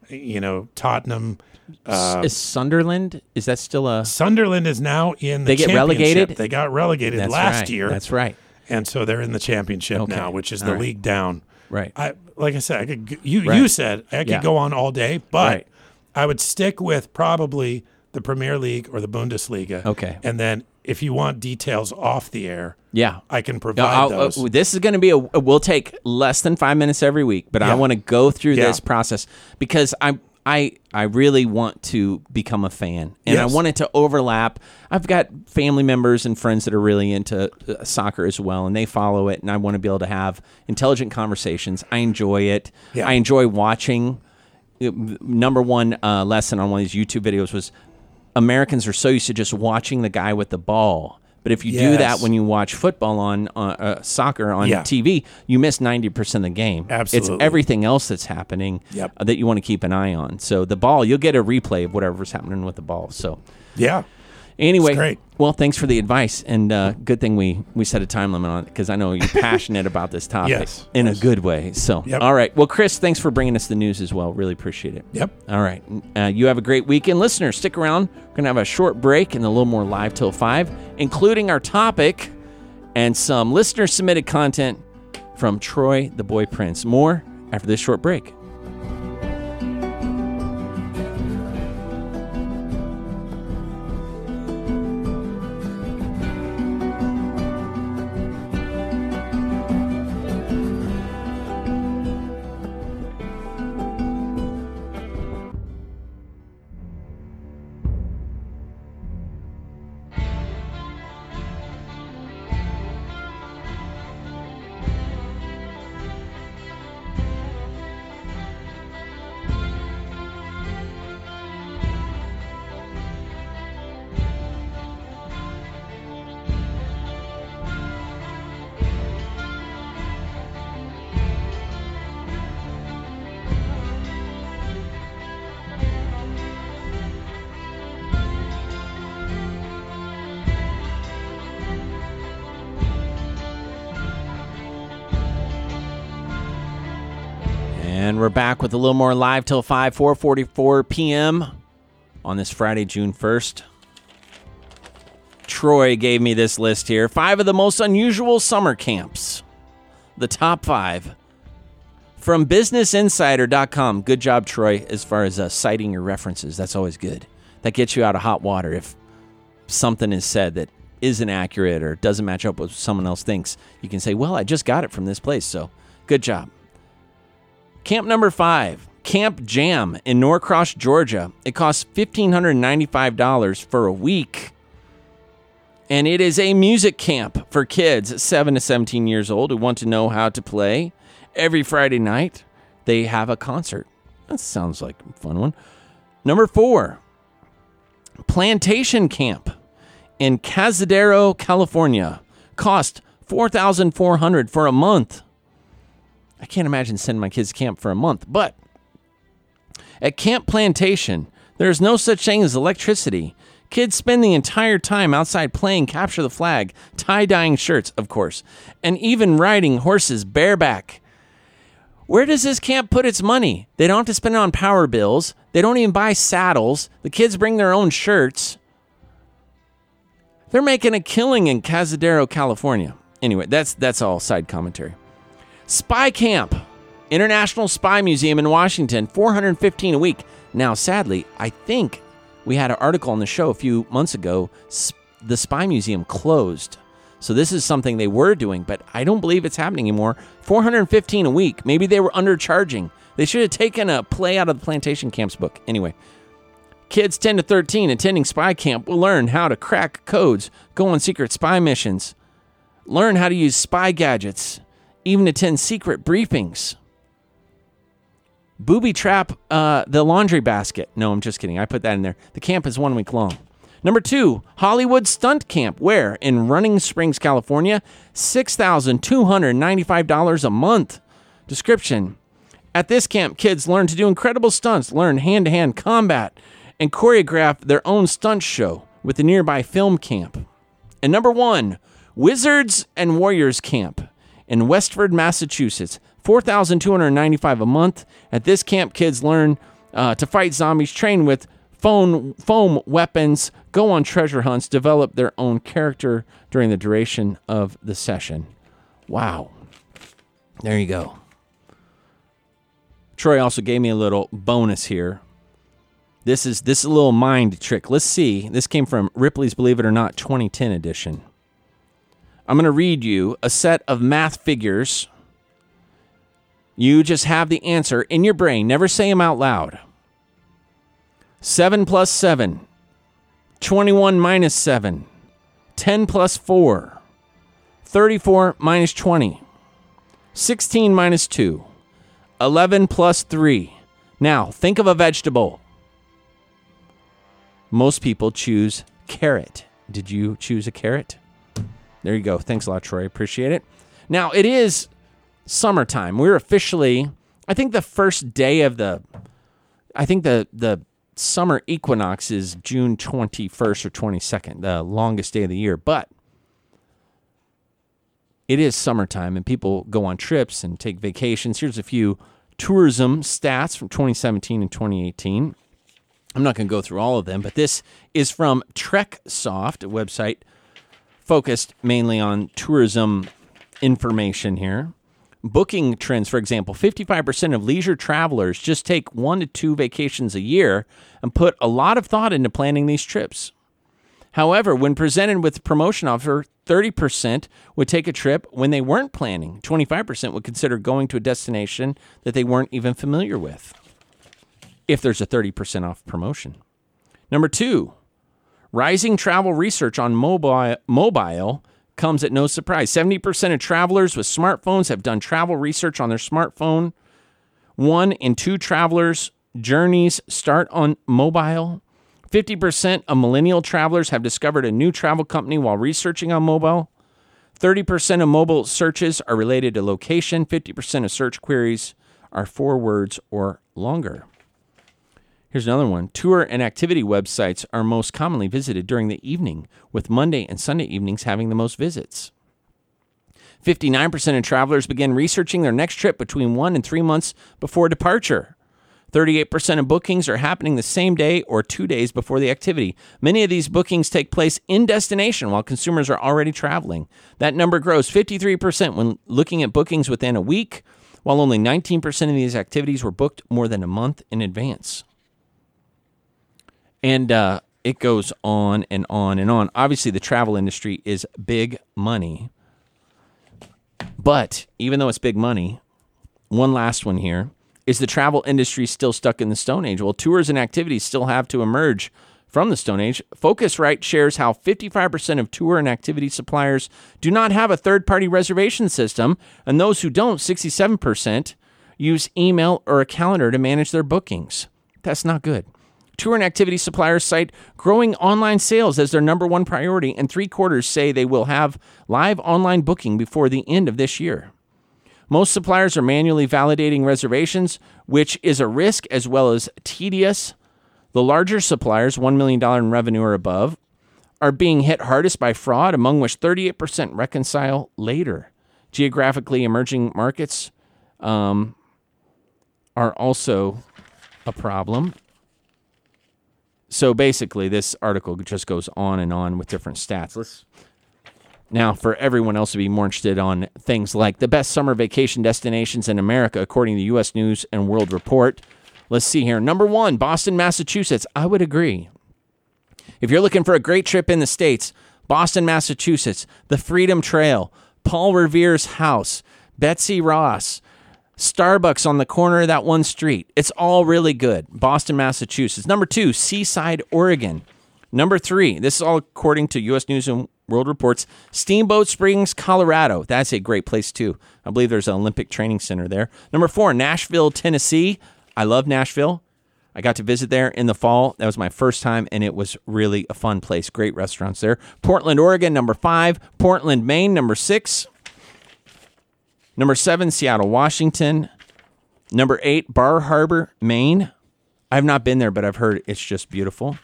you know, Tottenham. Uh, is Sunderland, is that still a... Sunderland is now in the they get championship. Relegated? They got relegated That's last right. year. That's right. And so they're in the championship okay. now, which is all the right. league down. Right. I, like I said, I could, you, right. you said I could yeah. go on all day, but right. I would stick with probably the Premier League or the Bundesliga. Okay. And then if you want details off the air, yeah, I can provide no, those. Uh, this is going to be a, we'll take less than five minutes every week, but yeah. I want to go through yeah. this process because I'm, I I really want to become a fan, and yes. I want it to overlap. I've got family members and friends that are really into soccer as well, and they follow it, and I want to be able to have intelligent conversations. I enjoy it. Yeah. I enjoy watching. Number one uh, lesson on one of these YouTube videos was Americans are so used to just watching the guy with the ball. But if you yes. do that when you watch football on uh, uh, soccer on yeah. T V, you miss ninety percent of the game. Absolutely. It's everything else that's happening yep. uh, that you want to keep an eye on. So the ball, you'll get a replay of whatever's happening with the ball. So yeah. Anyway, it's great. Well, thanks for the advice. And uh, good thing we, we set a time limit on it because I know you're passionate about this topic yes. in yes. a good way. So, yep. all right. Well, Chris, thanks for bringing us the news as well. Really appreciate it. Yep. All right. Uh, you have a great weekend. Listeners, stick around. We're going to have a short break and a little more Live Till five, including our topic and some listener-submitted content from Troy the Boy Prince. More after this short break. And we're back with a little more Live Till five, four forty-four p.m. on this Friday, June first. Troy gave me this list here. Five of the most unusual summer camps. The top five. From business insider dot com. Good job, Troy, as far as uh, citing your references. That's always good. That gets you out of hot water if something is said that isn't accurate or doesn't match up with what someone else thinks. You can say, well, I just got it from this place, so good job. Camp number five, Camp Jam in Norcross, Georgia. It costs one thousand five hundred ninety-five dollars for a week. And it is a music camp for kids seven to seventeen years old who want to know how to play. Every Friday night, they have a concert. That sounds like a fun one. Number four, Plantation Camp in Casadero, California. Cost four thousand four hundred dollars for a month. I can't imagine sending my kids to camp for a month, but at Camp Plantation, there's no such thing as electricity. Kids spend the entire time outside playing capture the flag, tie-dyeing shirts, of course, and even riding horses bareback. Where does this camp put its money? They don't have to spend it on power bills. They don't even buy saddles. The kids bring their own shirts. They're making a killing in Casadero, California. Anyway, that's that's all side commentary. Spy Camp, International Spy Museum in Washington, four hundred fifteen dollars a week. Now, sadly, I think we had an article on the show a few months ago. The Spy Museum closed. So this is something they were doing, but I don't believe it's happening anymore. four hundred fifteen dollars a week. Maybe they were undercharging. They should have taken a play out of the Plantation Camp's book. Anyway, kids ten to thirteen attending Spy Camp will learn how to crack codes, go on secret spy missions, learn how to use spy gadgets, even attend secret briefings. Booby trap uh, the laundry basket. No, I'm just kidding. I put that in there. The camp is one week long. Number two, Hollywood Stunt Camp, where in Running Springs, California, six thousand two hundred ninety-five dollars a month. Description. At this camp, kids learn to do incredible stunts, learn hand-to-hand combat, and choreograph their own stunt show with the nearby film camp. And number one, Wizards and Warriors Camp in Westford, Massachusetts, four thousand two hundred ninety-five dollars a month. At this camp, kids learn uh, to fight zombies, train with foam, foam weapons, go on treasure hunts, develop their own character during the duration of the session. Wow. There you go. Troy also gave me a little bonus here. This is this is a little mind trick. Let's see. This came from Ripley's Believe It or Not twenty ten edition. I'm going to read you a set of math figures. You just have the answer in your brain. Never say them out loud. seven plus seven. twenty-one minus seven. ten plus four. thirty-four minus twenty. sixteen minus two. eleven plus three. Now, think of a vegetable. Most people choose carrot. Did you choose a carrot? There you go. Thanks a lot, Troy. Appreciate it. Now, it is summertime. We're officially, I think the first day of the, I think the, the summer equinox is June twenty-first or twenty-second, the longest day of the year. But it is summertime, and people go on trips and take vacations. Here's a few tourism stats from twenty seventeen and twenty eighteen. I'm not going to go through all of them, but this is from TrekSoft, a website focused mainly on tourism information here. Booking trends, for example, fifty-five percent of leisure travelers just take one to two vacations a year and put a lot of thought into planning these trips. However, when presented with promotion offer, thirty percent would take a trip when they weren't planning. twenty-five percent would consider going to a destination that they weren't even familiar with, if there's a thirty percent off promotion. Number two, rising travel research on mobile, mobile comes at no surprise. seventy percent of travelers with smartphones have done travel research on their smartphone. One in two travelers' journeys start on mobile. fifty percent of millennial travelers have discovered a new travel company while researching on mobile. thirty percent of mobile searches are related to location. fifty percent of search queries are four words or longer. Here's another one. Tour and activity websites are most commonly visited during the evening, with Monday and Sunday evenings having the most visits. fifty-nine percent of travelers begin researching their next trip between one and three months before departure. thirty-eight percent of bookings are happening the same day or two days before the activity. Many of these bookings take place in destination while consumers are already traveling. That number grows fifty-three percent when looking at bookings within a week, while only nineteen percent of these activities were booked more than a month in advance. And uh, it goes on and on and on. Obviously, the travel industry is big money. But even though it's big money, one last one here. Is the travel industry still stuck in the Stone Age? Well, tours and activities still have to emerge from the Stone Age. Focusrite shares how fifty-five percent of tour and activity suppliers do not have a third-party reservation system, and those who don't, sixty-seven percent, use email or a calendar to manage their bookings. That's not good. Tour and activity suppliers cite growing online sales as their number one priority, and three-quarters say they will have live online booking before the end of this year. Most suppliers are manually validating reservations, which is a risk as well as tedious. The larger suppliers, one million dollars in revenue or above, are being hit hardest by fraud, among which thirty-eight percent reconcile later. Geographically emerging markets um, are also a problem. So basically, this article just goes on and on with different stats. Let's... Now, for everyone else to be more interested on things like the best summer vacation destinations in America, according to the U S News and World Report. Let's see here. Number one, Boston, Massachusetts. I would agree. If you're looking for a great trip in the States, Boston, Massachusetts, the Freedom Trail, Paul Revere's house, Betsy Ross, Starbucks on the corner of that one street. It's all really good. Boston, Massachusetts. Number two, Seaside, Oregon. Number three, this is all according to U S News and World Report's Steamboat Springs, Colorado. That's a great place, too. I believe there's an Olympic training center there. Number four, Nashville, Tennessee. I love Nashville. I got to visit there in the fall. That was my first time, and it was really a fun place. Great restaurants there. Portland, Oregon, number five. Portland, Maine, number six. Number seven, Seattle, Washington. Number eight, Bar Harbor, Maine. I've not been there, but I've heard it's just beautiful.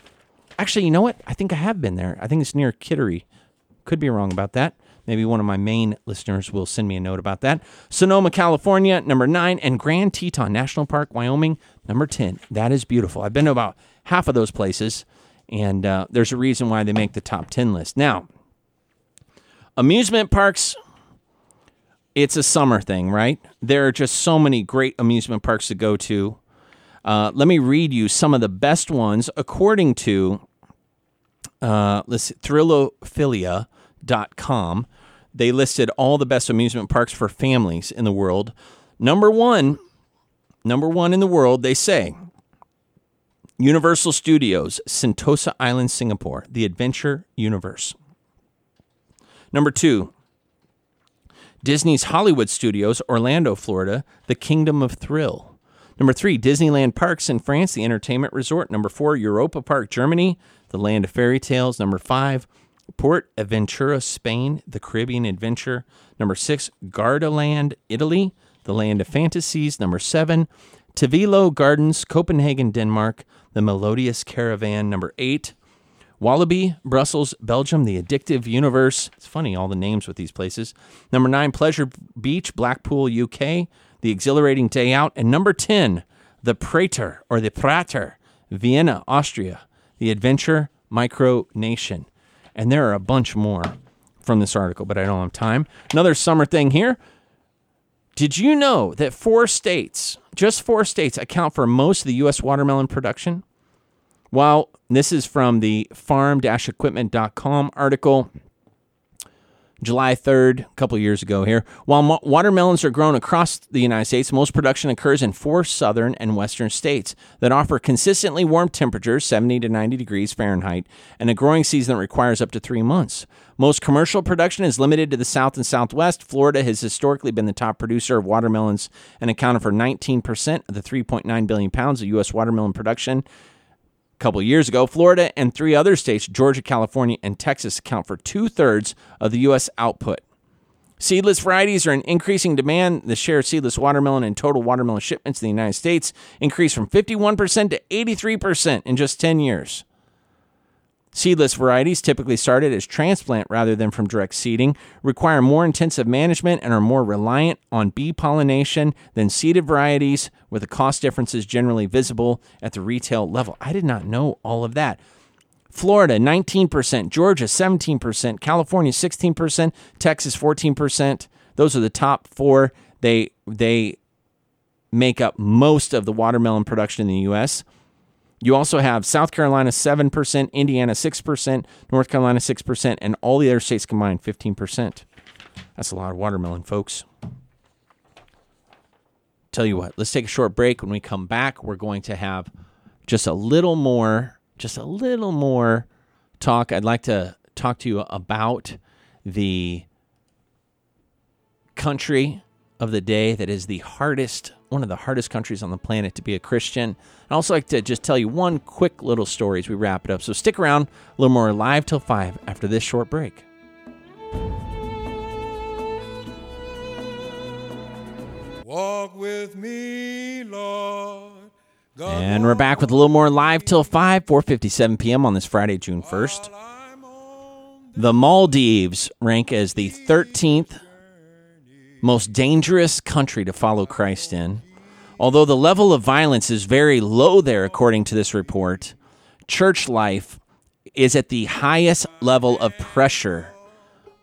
Actually, you know what? I think I have been there. I think it's near Kittery. Could be wrong about that. Maybe one of my Maine listeners will send me a note about that. Sonoma, California, number nine, and Grand Teton National Park, Wyoming, number ten. That is beautiful. I've been to about half of those places, and uh, there's a reason why they make the top ten list. Now, amusement parks, it's a summer thing, right? There are just so many great amusement parks to go to. Uh, let me read you some of the best ones according to uh, let's see, Thrillophilia. Dot com. They listed all the best amusement parks for families in the world. Number one, number one in the world, they say, Universal Studios, Sentosa Island, Singapore, the Adventure Universe. Number two, Disney's Hollywood Studios, Orlando, Florida, the Kingdom of Thrill. Number three, Disneyland Parks in France, the Entertainment Resort. Number four, Europa Park, Germany, the Land of Fairy Tales. Number five, Port Aventura, Spain, the Caribbean Adventure. Number six, Gardaland, Italy, the Land of Fantasies. Number seven, Tivolo Gardens, Copenhagen, Denmark, the Melodious Caravan. Number eight, Walibi, Brussels, Belgium, the Addictive Universe. It's funny, all the names with these places. Number nine, Pleasure Beach, Blackpool, U K, the Exhilarating Day Out. And number ten, the Prater, or the Prater, Vienna, Austria, the Adventure Micronation. And there are a bunch more from this article, but I don't have time. Another summer thing here. Did you know that four states, just four states, account for most of the U S watermelon production? While this is from the farm dash equipment dot com article, July third, a couple years ago here. While watermelons are grown across the United States, most production occurs in four southern and western states that offer consistently warm temperatures, seventy to ninety degrees Fahrenheit, and a growing season that requires up to three months. Most commercial production is limited to the south and southwest. Florida has historically been the top producer of watermelons and accounted for nineteen percent of the three point nine billion pounds of U S watermelon production. Couple years ago, Florida and three other states, Georgia, California, and Texas, account for two-thirds of the U S output. Seedless varieties are in increasing demand. The share of seedless watermelon in total watermelon shipments in the United States increased from fifty-one percent to eighty-three percent in just ten years. Seedless varieties, typically started as transplant rather than from direct seeding, require more intensive management and are more reliant on bee pollination than seeded varieties, with the cost differences generally visible at the retail level. I did not know all of that. Florida, nineteen percent, Georgia, seventeen percent, California, sixteen percent, Texas, fourteen percent. Those are the top four. They they make up most of the watermelon production in the U S. You also have South Carolina, seven percent, Indiana, six percent, North Carolina, six percent, and all the other states combined, fifteen percent. That's a lot of watermelon, folks. Tell you what, let's take a short break. When we come back, we're going to have just a little more, just a little more talk. I'd like to talk to you about the country of the day that is the hardest, one of the hardest countries on the planet to be a Christian. I'd also like to just tell you one quick little story as we wrap it up. So stick around, a little more Live Till five after this short break. Walk with me, Lord. God, and we're back with a little more Live Till five, four fifty-seven p.m. on this Friday, June first. The Maldives rank as the thirteenth most dangerous country to follow Christ in. Although the level of violence is very low there, according to this report, church life is at the highest level of pressure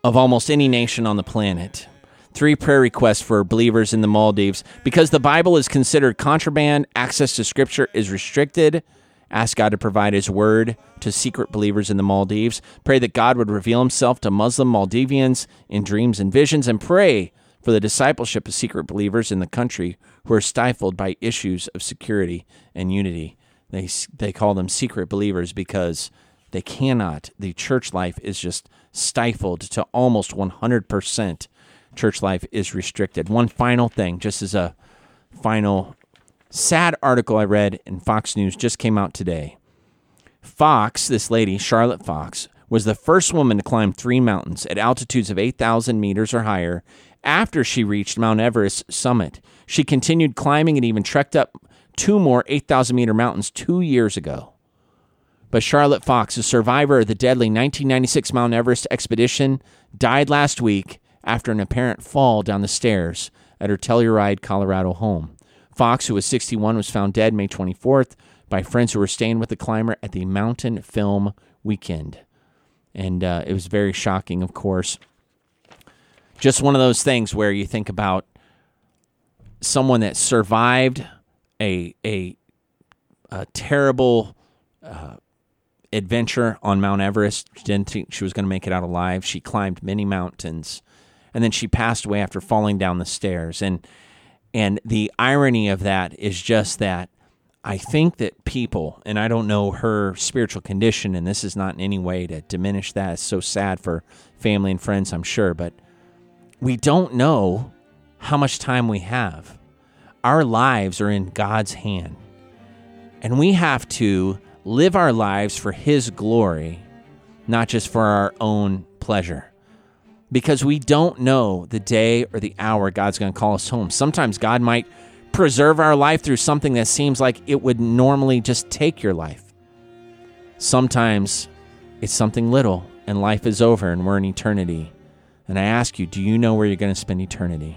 of almost any nation on the planet. Three prayer requests for believers in the Maldives. Because the Bible is considered contraband, access to Scripture is restricted. Ask God to provide His word to secret believers in the Maldives. Pray that God would reveal Himself to Muslim Maldivians in dreams and visions. And pray for the discipleship of secret believers in the country who are stifled by issues of security and unity. They, they call them secret believers because they cannot. The church life is just stifled to almost one hundred percent. Church life is restricted. One final thing, just as a final sad article I read in Fox News just came out today. Fox, this lady, Charlotte Foltz, was the first woman to climb three mountains at altitudes of eight thousand meters or higher after she reached Mount Everest's summit. She continued climbing and even trekked up two more eight thousand meter mountains two years ago. But Charlotte Foltz, a survivor of the deadly nineteen ninety-six Mount Everest expedition, died last week after an apparent fall down the stairs at her Telluride, Colorado home. Foltz, who was sixty-one, was found dead May twenty-fourth by friends who were staying with the climber at the Mountain Film Weekend. And uh, it was very shocking, of course. Just one of those things where you think about someone that survived a a, a terrible uh, adventure on Mount Everest. She didn't think she was going to make it out alive. She climbed many mountains, and then she passed away after falling down the stairs. And and the irony of that is just that I think that people, and I don't know her spiritual condition, and this is not in any way to diminish that. It's so sad for family and friends, I'm sure, but we don't know how much time we have. Our lives are in God's hand, and we have to live our lives for His glory, not just for our own pleasure, because we don't know the day or the hour God's going to call us home. Sometimes God might preserve our life through something that seems like it would normally just take your life. Sometimes it's something little and life is over and we're in eternity. And I ask you, do you know where you're going to spend eternity?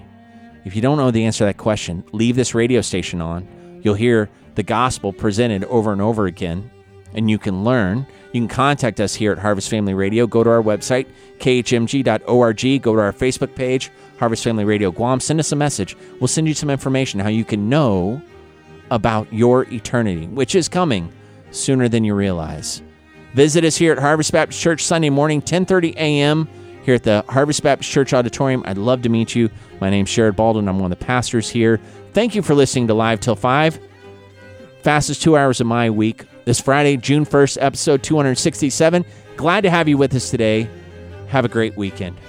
If you don't know the answer to that question, leave this radio station on. You'll hear the gospel presented over and over again, and you can learn. You can contact us here at Harvest Family Radio. Go to our website, k h m g dot org. Go to our Facebook page, Harvest Family Radio Guam. Send us a message. We'll send you some information how you can know about your eternity, which is coming sooner than you realize. Visit us here at Harvest Baptist Church Sunday morning, ten thirty a.m. here at the Harvest Baptist Church Auditorium. I'd love to meet you. My name's Jared Baldwin. I'm one of the pastors here. Thank you for listening to Live Till five. Fastest two hours of my week. This Friday, June first, episode two sixty-seven. Glad to have you with us today. Have a great weekend.